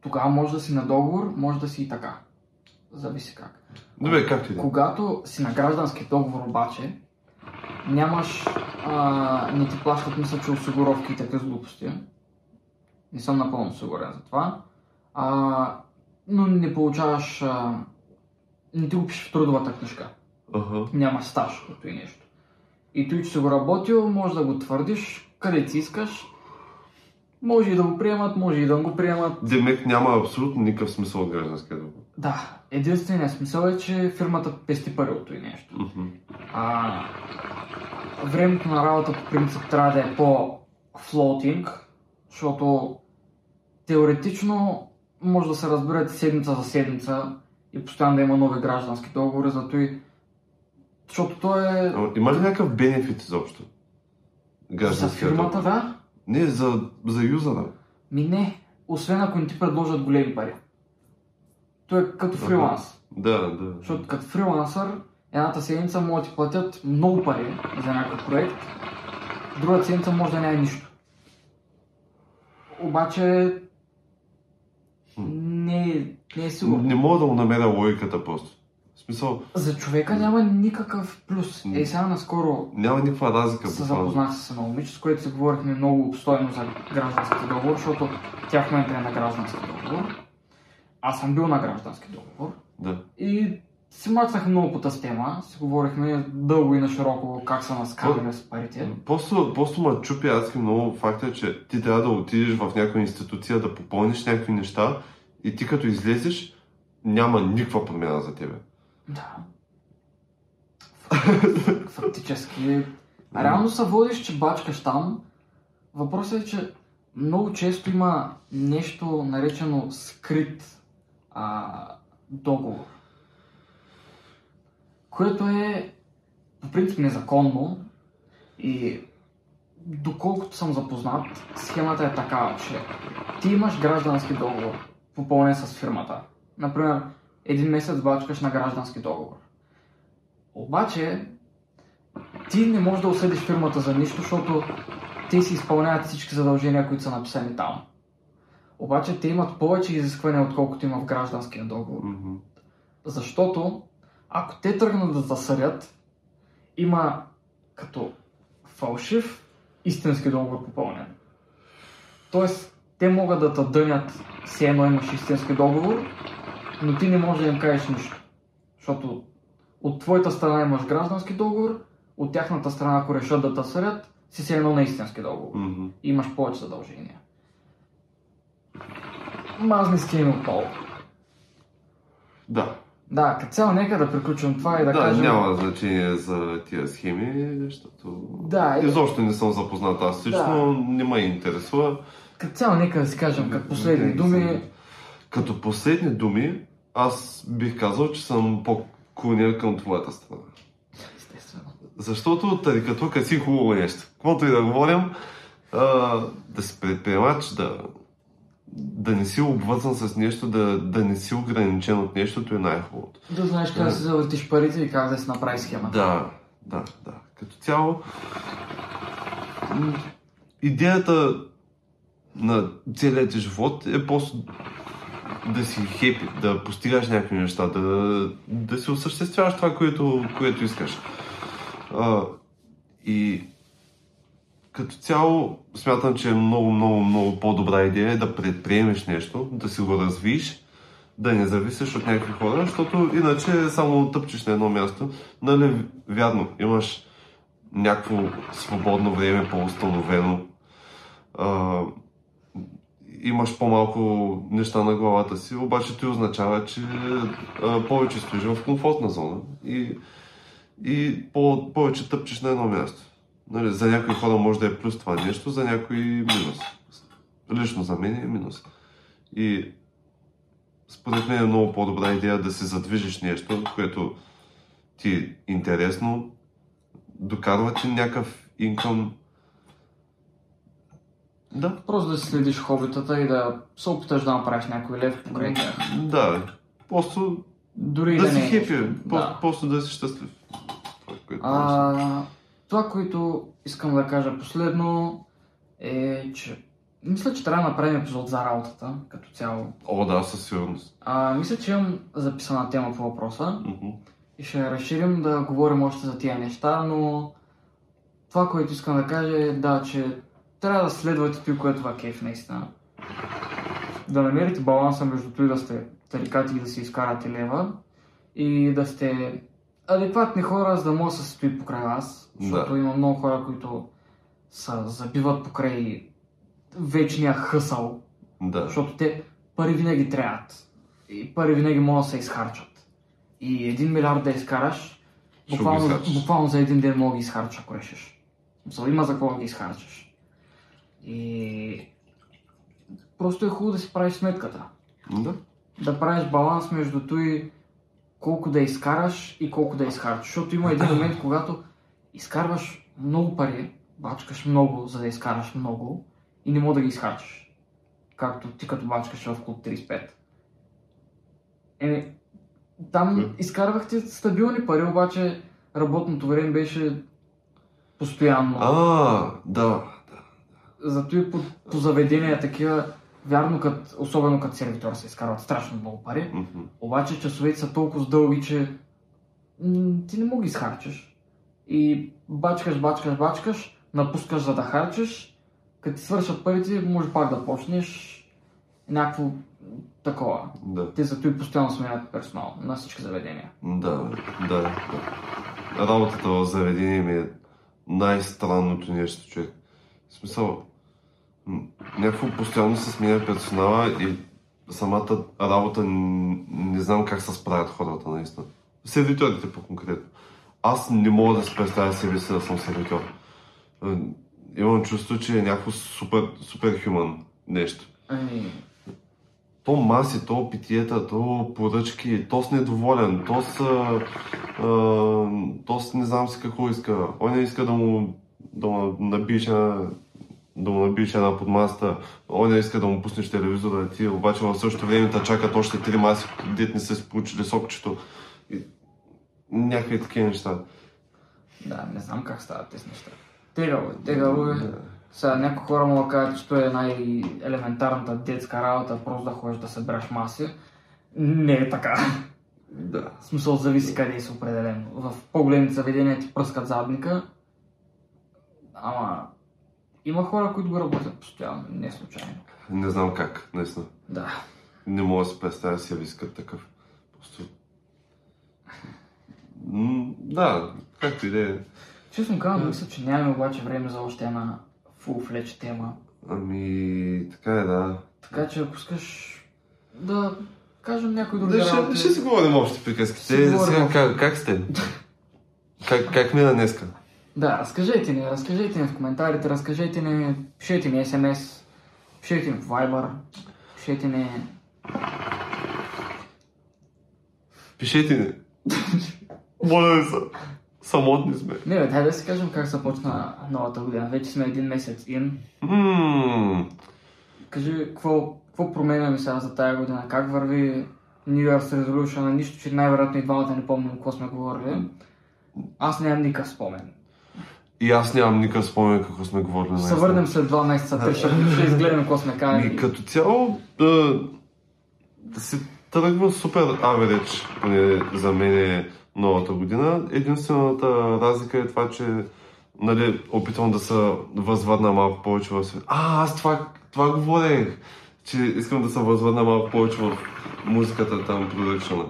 Тогава може да си на договор, може да си и така. Зависи как. Добре, как ти да? Когато си на граждански договор обаче, нямаш... не ти плащат, мисля, че осигуровки и така с глупости. Не съм напълно сигурен за това. Но не получаваш... не ти го пишеш в трудовата книжка. Нямаш стаж, като и нещо. И той, че си го работил, може да го твърдиш, къде си искаш. Може и да го приемат, може и да го приемат. Демек няма абсолютно никакъв смисъл от гражданския договор. Да, единственият смисъл е, че фирмата пести пари от това нещо. Времето на работа по принцип трябва да е по-флоутинг, защото теоретично може да се разберете седмица за седмица и постоянно да има нови граждански договори, зато и... Защото то е... Има ли някакъв бенефит изобщо? За фирмата, да? Не, за юзера. Не, освен ако не ти предложат големи пари. Той е като фриланс. Да. Защото като фрилансър, едната седмица могат да ти платят много пари за някакъв проект, другата седмица може да няма нищо. Обаче... Не е сигурно. Не мога да му намеря логиката просто. В смисъл... За човека няма никакъв плюс. Сега наскоро... Няма никаква разлика. Се запознах с едно момиче, с което се говорихме много обстойно за граждански договор, защото тя в момента е на граждански договор. Аз съм бил на граждански договор. Да. И си мацах много по тази тема. Си говорихме дълго и на широко как са наскарали с парите. Просто ме чупи адски много факта, че ти трябва да отидеш в някаква институция, да попълниш някакви неща и ти като излезеш, няма никаква промяна за тебе. Да. Фактически. Реално се водиш, че бачкаш там. Въпросът е, че много често има нещо наречено скрит договор, което е по принцип незаконно и доколкото съм запознат, схемата е такава, че ти имаш граждански договор, попълнен с фирмата. Например, един месец бачкаш на граждански договор. Обаче, ти не можеш да осъдиш фирмата за нищо, защото те си изпълняват всички задължения, които са написани там. Обаче, те имат повече изисквания, отколкото има в гражданския договор. Защото, ако те тръгнат да засърят, има като фалшив истински договор попълнен. Тоест, те могат да те дънят, все едно имаш истински договор, но ти не можеш да им кажеш нищо. Защото от твоята страна имаш граждански договор, от тяхната страна, ако решат да те сърят, си все едно на истински договор. Имаш повече задължения. мазнести им отпало. Да. Да, като цяло нека да приключим това и да, да кажем... Да, няма значение за тия схеми, защото... Да, и... Изобщо не съм запознат аз всичко, да. Не ме интересува. Като цяло нека да си кажем, като последни думи... Като последни думи, аз бих казал, че съм по-клонен към твоята страна. Естествено. Защото тарикатурка си хубаво нещо. Каквото и да говорим, да си предприемач, да не си обвързан с нещо, да не си ограничен от нещото е най-хубавото. Да знаеш как да си завъртиш парите и как да си направи схемата. Да. Като цяло, идеята на целият ти живот е просто да си хепи, да постигаш някакви неща, да си осъществяваш това, което искаш. И като цяло смятам, че е много, много, много по-добра идея да предприемеш нещо, да си го развиеш, да не зависиш от някакви хора, защото иначе само тъпчеш на едно място. Нали, вярно, имаш някакво свободно време, по-установено, имаш по-малко неща на главата си, обаче ти означава, че повече стоиш в комфортна зона и повече тъпчеш на едно място. Нали, за някои хора може да е плюс това нещо, за някои минус. Лично за мен е минус. И според мен е много по-добра идея да си задвижиш нещо, което ти е интересно, докарва ти някакъв инкъм. Да. Просто да си следиш хобитата и да се опиташ да направиш някой лев покрай тях. Да, просто дори да си хепи, просто да си щастлив. Това, което искам да кажа последно е, че мисля, че трябва да направим епизод за работата като цяло. О, да, със сигурност. Мисля, че имам записана тема по въпроса и ще разширим да говорим още за тия неща, но това, което искам да кажа е, да, че трябва да следвате той, което това кейф наистина. Да намерите баланса между той да сте тарикати и да си изкарате лева и да сте адекватни хора, за да може да се стои покрай вас, защото има много хора, които са забиват покрай вечния хъсъл, защото те пари винаги трябват и пари винаги могат да се изхарчат. И 1 милиард да изкараш, буквално за един ден мога да ги изхарча, ако решиш. Има за какво да ги изхарчаш. И просто е хубаво да си правиш сметката. Да правиш баланс между той колко да изкараш и колко да изхарчиш. Защото има един момент, когато изкарваш много пари, бачкаш много, за да изкараш много и не мога да ги изхарчиш. Както ти като бачкаш в клуб 35. Там изкарвахте стабилни пари, обаче работното време беше постоянно. Зато и по заведения такива, вярно, особено като сервитор се изкарват страшно много пари, обаче часовете са толкова дълги, че ти не мога да изхарчиш. И бачкаш, напускаш за да харчиш, като ти свършат парите, може пак да почнеш някакво такова. Те зато и постоянно сменят персонал на всички заведения. Да. Работата в заведение ми е най-странното нещо, човек. В смисъл, някакво постоянно се сменя персонала и самата работа не знам как се справят хората наистина. Сервиторите по-конкретно. Аз не мога да се представя себе си да съм сервитор. Имам чувство, че е някакво суперхюман нещо. То маси, то питиета, то поръчки, то с недоволен, то с не знам си какво иска. Он не иска да му набиеш една под масата, он не иска да му пуснеш телевизора, ти обаче в същото време те чакат още 3 маси, дет не са си получили сокчето и някакви такива неща. Да, не знам как стават тези неща. Тегало е. Сега някои хора му казват, че това е най-елементарната детска работа, просто да ходиш да събираш маси. Не е така. В смисъл зависи къде си определено. В по-големите заведения ти пръскат задника, ама има хора, които го работят постоянно, не случайно. Не знам как, наистина. Не мога да се представя си я вискат такъв. Просто... както и да е. Честно казвам, мисля, че нямаме обаче време за още една full-fledged тема. Така е, да. Така че ако искаш да кажем някой друг. Да, ще си говорим общи приказките. Сега как сте? Как ми е днеска? Да, разкажете ни в коментарите, разкажете ни, пишете ни SMS, пишете ни в Viber, пишете ни... Пишете ни. Моля ви се. Самотни сме. Не, бе, дай да си кажем как започна новата година. Вече сме един месец ин. Кажи, какво променяме сега за тая година? Как върви New Year's Resolution? Нищо, че най-вероятно и двамата не помним какво сме говорили. Аз нямам никакъв спомен. И аз нямам никакъв спомен какво сме говорили. Ще се върнем след 2 месеца, ще изгледаме какво сме казали. Като цяло да си тръгва супер аверидж, поне за мен е новата година. Единствената разлика е това, че нали, опитвам да се възвърна малко повече в света. Аз това говорех, че искам да се възвърна малко повече в музиката, там продъкшена.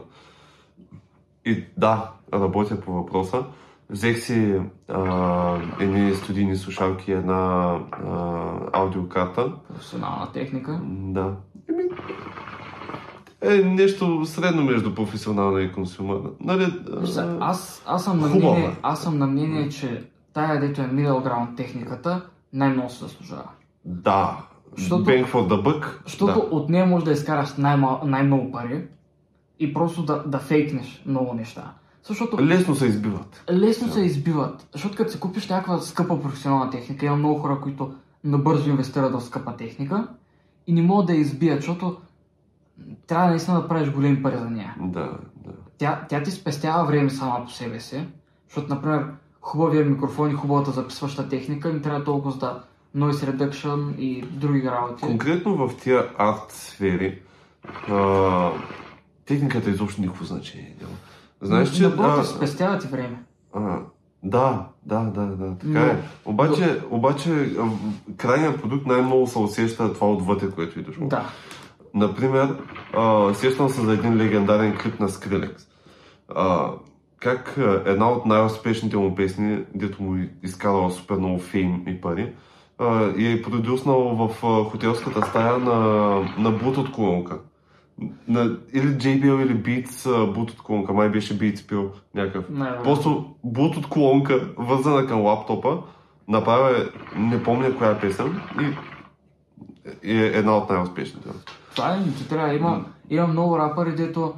И да, работя по въпроса. Взех си едни студийни слушалки, една аудиокарта. Професионална техника? Да. Нещо средно между професионална и консюмър. Нали, аз съм на мнение, че тая, дето е middle ground техниката, най-много се заслужава. Да. Bang for the buck. Защото от нея можеш да изкараш най-много пари и просто да фейкнеш много неща. Защото лесно се избиват. Защото като си купиш някаква скъпа професионална техника, има много хора, които набързо инвестират в скъпа техника и не могат да я избият, защото трябва наистина да правиш големи пари за нея. Да. Тя ти спестява време сама по себе си, защото, например, хубавия микрофон и хубавата записваща техника не трябва толкова за noise reduction и други работи. Конкретно в тия арт сфери техниката изобщо никакво значение няма. Знаеш, че... Доброто спестява ти време. Да, така е. Обаче крайният продукт най-много се усеща това отвътре, което идваш. Да. Например, сещам се за един легендарен клип на Skrillex. Как една от най-успешните му песни, дето му изкарала супер много фейм и пари, е продюснал в хотелската стая на Bluetooth колонка. Или JBL, или Beats Bluetooth колонка, май беше Beats Pill някакъв. Просто Bluetooth колонка, вързана към лаптопа, направя, не помня коя песен, и е една от най-успешните. Това е, че трябва. Има много рапъри, дето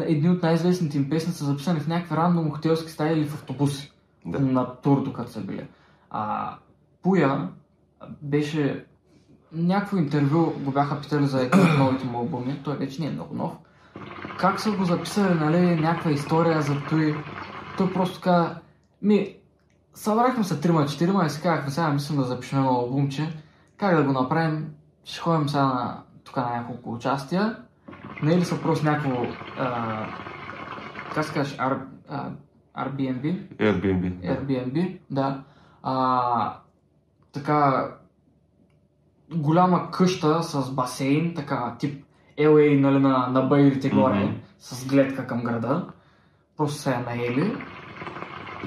едни от най-известните им песни са записани в някакви рандом хотелски стаи или в автобуси. Да. На тур, докато са били. Пуя беше... Някакво интервю го бяха питали за един от новите му албуми, той вече не е много нов. Как са го записали, нали, някаква история за той. Той просто каза, събрахме се 3-4 и си казахме, сега мислим да запишем едно албумче. Как да го направим? Ще ходим сега тук на няколко участия. Не или са просто някакво, как се казваш, Airbnb, да. Така... голяма къща с басейн, така тип LA, нали, на баирите горе, с гледка към града. Просто се я наели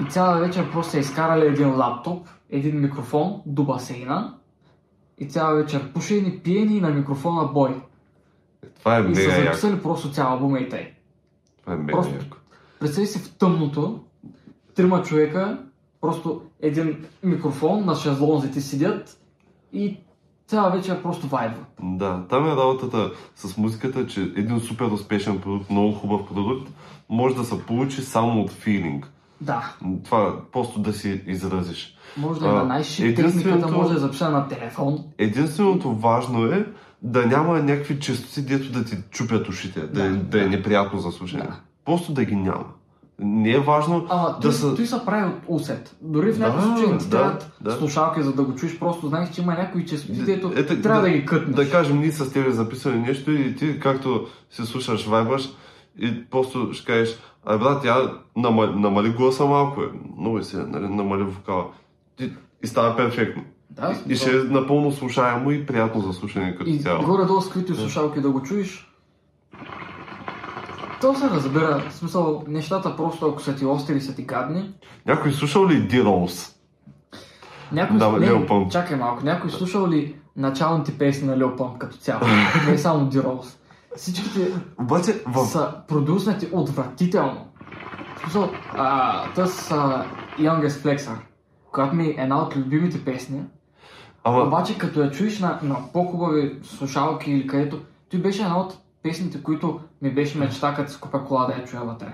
и цяла вечер просто се изкарали един лаптоп, един микрофон до басейна и цяла вечер пушени, пиени на микрофона бой. Това е мега яко. И са записали просто цял албум и тъй. Това е мега яко. Представи си в тъмното, 3 човека, просто един микрофон, на шезлонзите седят и цяла вечер просто вайбва. Да, там е работата с музиката, че един супер успешен продукт, много хубав продукт, може да се получи само от филинг. Да. Това просто да си изразиш. Може да има най-шип техниката, може да е запиша на телефон. Единственото важно е да няма някакви честоти, дето да ти чупят ушите, да е неприятно за слушане. Да. Просто да ги няма. Не е важно. Той се прави от усет. Дори в някакъв случай ти трябват слушалки, за да го чуеш, просто знаеш, че има някои честоти, дето трябва да ги кътнеш. Да кажем, ние с тебе записали нещо и ти както се слушаш, вайбаш и просто ще кажеш, брат, я намали гласа малко, много си, намали вокала. И става перфектно. Да, и ще е напълно слушаемо и приятно за слушане като цяло. И горе-долу скрити слушалки да го чуеш. То се разбира, в смисъл, нещата просто, ако са ти остри, са ти гадни. Някой слушал ли D-Rolls? Някой слушал ли началните песни на Lil Pump като цяло, не само D-Rolls. Всичките са продуснати отвратително. Тъс Youngest Flexer, която ми е една от любимите песни. Обаче като я чуеш на по-хубави слушалки или където, той беше една от песните, които ми беше мечта, като си купя кола да я чуя вътре.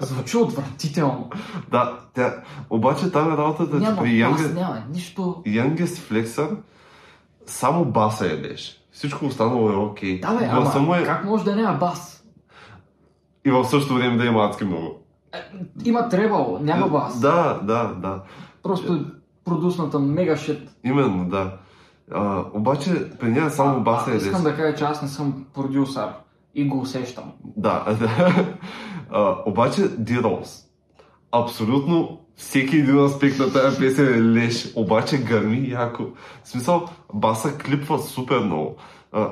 Звучи отвратително. Да, тя... обаче тази работата... Няма бас, няма нищо. Youngest Flexer, само баса я беше. Всичко останало е окей. Да бе, ама е... как може да няма бас? И в същото време да има адски много. Има требало, няма бас. Да. Просто продусната мега шит. Именно, да. Обаче при нея само баса е лес. Искам да кажа, че аз не съм продюсър и го усещам. Обаче D-Rolls. Абсолютно всеки един аспект на тази песен е леш, обаче гърми яко. В смисъл, баса клипва супер много.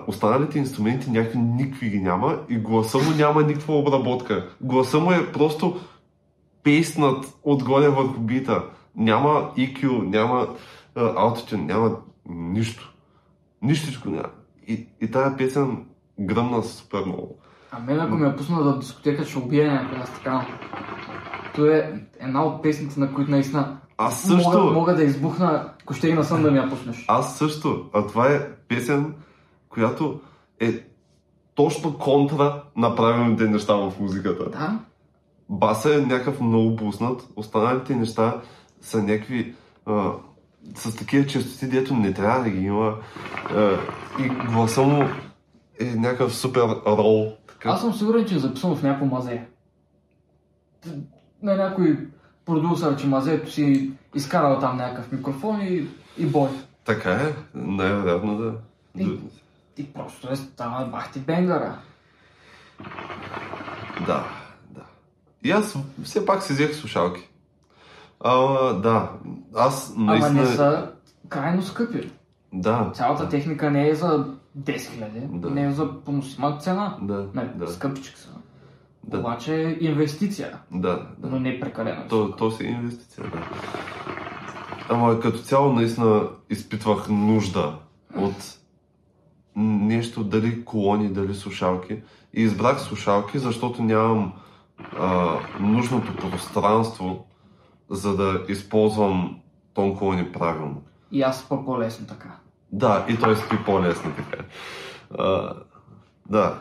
Останалите инструменти някакви никакви ги няма и гласа му няма никаква обработка. Гласа му е просто песнат отгоре върху бита. Няма EQ, няма аутотюн, няма нищо. Нищичко няма. И тая песен гръмна супер много. А мен ако ме е пусна да в дискотека, ще убия някой аз така. То е една от песните, на които наистина мога да избухна, ако ще и на сън да ми я пуснеш. Аз също. А това е песен, която е точно контра на правилните неща в музиката. Да. Баса е някакъв много буснат, останалите неща са някакви с такива честоти, дето не трябва да ги има. И гласа му е някакъв супер рол. Така. Аз съм сигурен, че е записан в някакво мазе. На някой продюсър, че мазето си изкарал там някакъв микрофон и бой. Така е, най-вероятно да. И просто стана бахти бенгара. Да. И аз все пак си взех слушалки. Аз наистина... Ама не са крайно скъпи. Да. Цялата техника не е за 10 000, не е за поносима цена. Да. Скъпички са. Да. Обаче е инвестиция. Да. Но не е прекалено. То си е инвестиция, да. Ама като цяло наистина изпитвах нужда от нещо, дали колони, дали слушалки. И избрах слушалки, защото нямам нужното пространство, за да използвам тон колони правилно. И аз спа по-лесно така. Да, и той спи по-лесно така.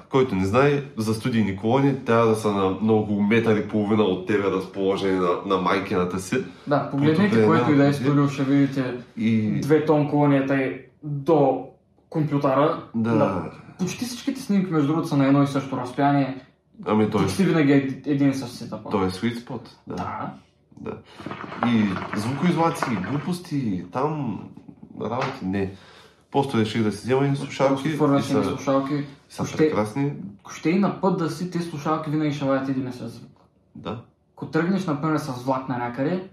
Който не знае, за студийни колони трябва да са на много метър и половина от тебе разположени на майкината си. Да, погледнете което и да е студио, ще видите две тон колонията и до компютъра. Да. Почти всичките снимки, между другото, са на едно и също разстояние. Почти винаги е един и същи сетъп. Той е sweet spot. Да. И звукоизолации, глупости, там работи не. Просто реших да си взема и слушалки. Слушалки. Са прекрасни. Ще и на път да си, тези слушалки винаги ще вадят един месец звук. Да. Ако тръгнеш, например, с влак на някъде,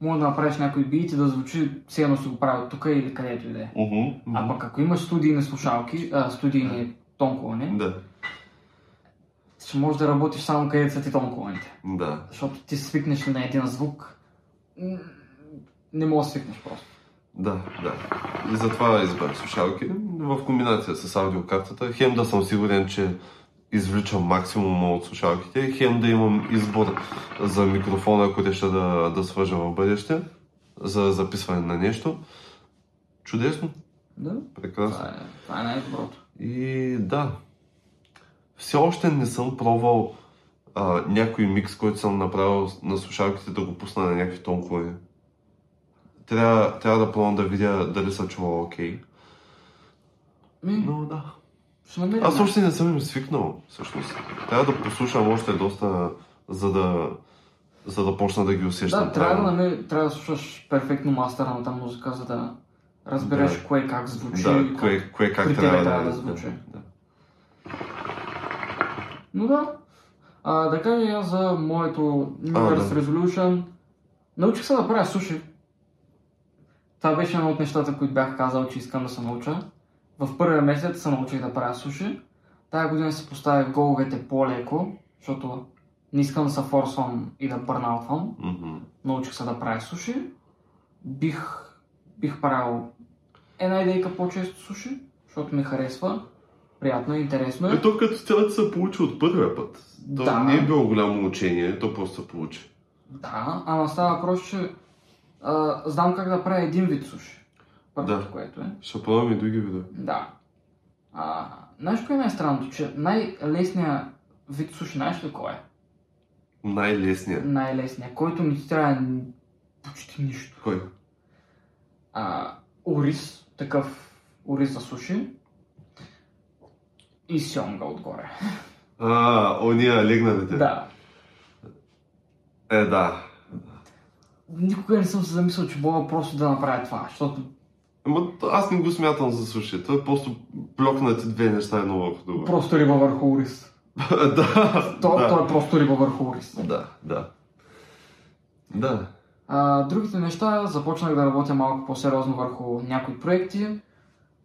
може да направиш някой бит и да звучи, все едно си го прави тук или където и да е. А пък ако имаш студийни слушалки, студийни тонколони, ще можеш да работиш само където са ти тонколоните. Да. Защото ти свикнеш на един звук, не можеш да свикнеш просто. Да. И затова избрах слушалки в комбинация с аудиокартата. Хем да съм сигурен, че извличам максимума от слушалките, хем да имам избор за микрофона, ако реша да свържа в бъдеще, за записване на нещо. Чудесно. Да. Прекрасно. Това е най-доброто. И да. Все още не съм пробвал някой микс, който съм направил на слушалките, да го пусна на някакви тонкове. Трябва да пробвам да видя дали са чувал окей. Но да. Аз още не съм им свикнал, всъщност. Трябва да послушам още доста, за да почна да ги усещам. Да, трябва да слушаш перфектно мастерната музика, за да разбереш кое как звучи. Да, кое как трябва да звучи. Да. Но да. Да кажа я за моето New Year's Resolution. Научих се да правя суши. Това беше едно от нещата, които бях казал, че искам да се науча. В първия месец се научих да правя суши. Тая година се поставих головете по-леко, защото не искам да се форсвам и да бърнаутвам. Научих се да правя суши. Бих правил една идейка по-често суши, защото ми харесва. Приятно, интересно е. И то като цялата се получи от първия път. То да. Не е било голямо учение, то просто се получи. Да, ама става въпрос, че знам как да правя един вид суши. Първото, да. Което е. Ще правим и други вида. Да. Знаеш кое е най-странното? Че най-лесният вид суши, знаеш ли кой е? Най-лесният? Най-лесният, който ми трябва почти нищо. Кой? Ориз, такъв ориз за суши. И сьомга отгоре. Ония легналите. Да. Да. Никога не съм се замислил, че мога просто да направя това, защото... Аз не го смятам за суши. Това е просто плокнати две неща едно върху друго. Просто риба върху ориз. Да. То е просто риба върху ориз. Да, да. Да. Другите неща, започнах да работя малко по-сериозно върху някои проекти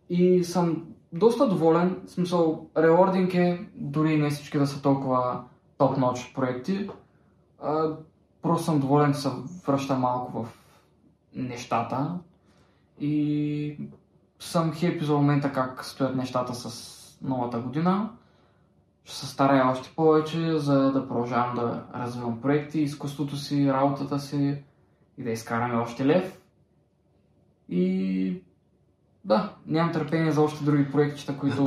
и съм доста доволен, в смисъл, реординг е, дори не всички да са толкова топ-ноч проекти. Просто съм доволен, че се връща малко в нещата и съм хепи за момента как стоят нещата с новата година. Ще се старая още повече, за да продължавам да развивам проекти, изкуството си, работата си и да изкараме още лев. И... да, нямам търпение за още други проектчета, които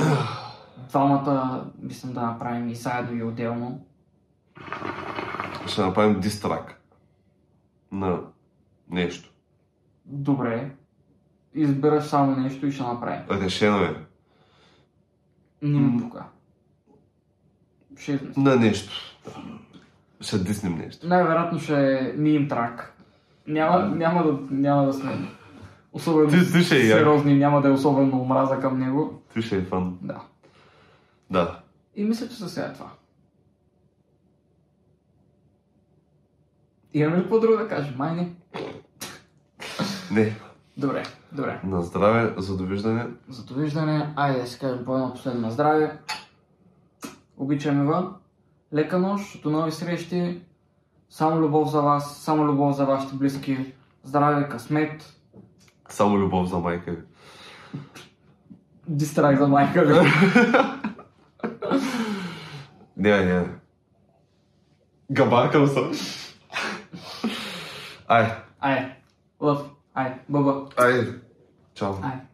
двамата мислям да направим и заедно и отделно. Ще направим дистрак на нещо. Добре. Избираш само нещо и ще направим. Решено е. Нямам пока. Ще измислим. На нещо. Ще диснем нещо. Най-вероятно ще е мим трак. Няма да сме. Особено сериозни, няма да е особено омраза към него. Ти ще е фан. Да. Да. И мисля, че за сега е това. Имаме ли по-друго да кажем? Май не. Не. Добре, добре. На здраве, за довиждане. За довиждане, айде да си кажем по едно последно здраве. Обичаме ви. Лека нощ, до нови срещи. Само любов за вас, само любов за вашите близки. Здраве, късмет. Само любов за майка ви. Дистрак за майка ви. Не. Габаркам съм. Ай. Ай. Лъв. Ай. Баба. Ай. Чао. Ай.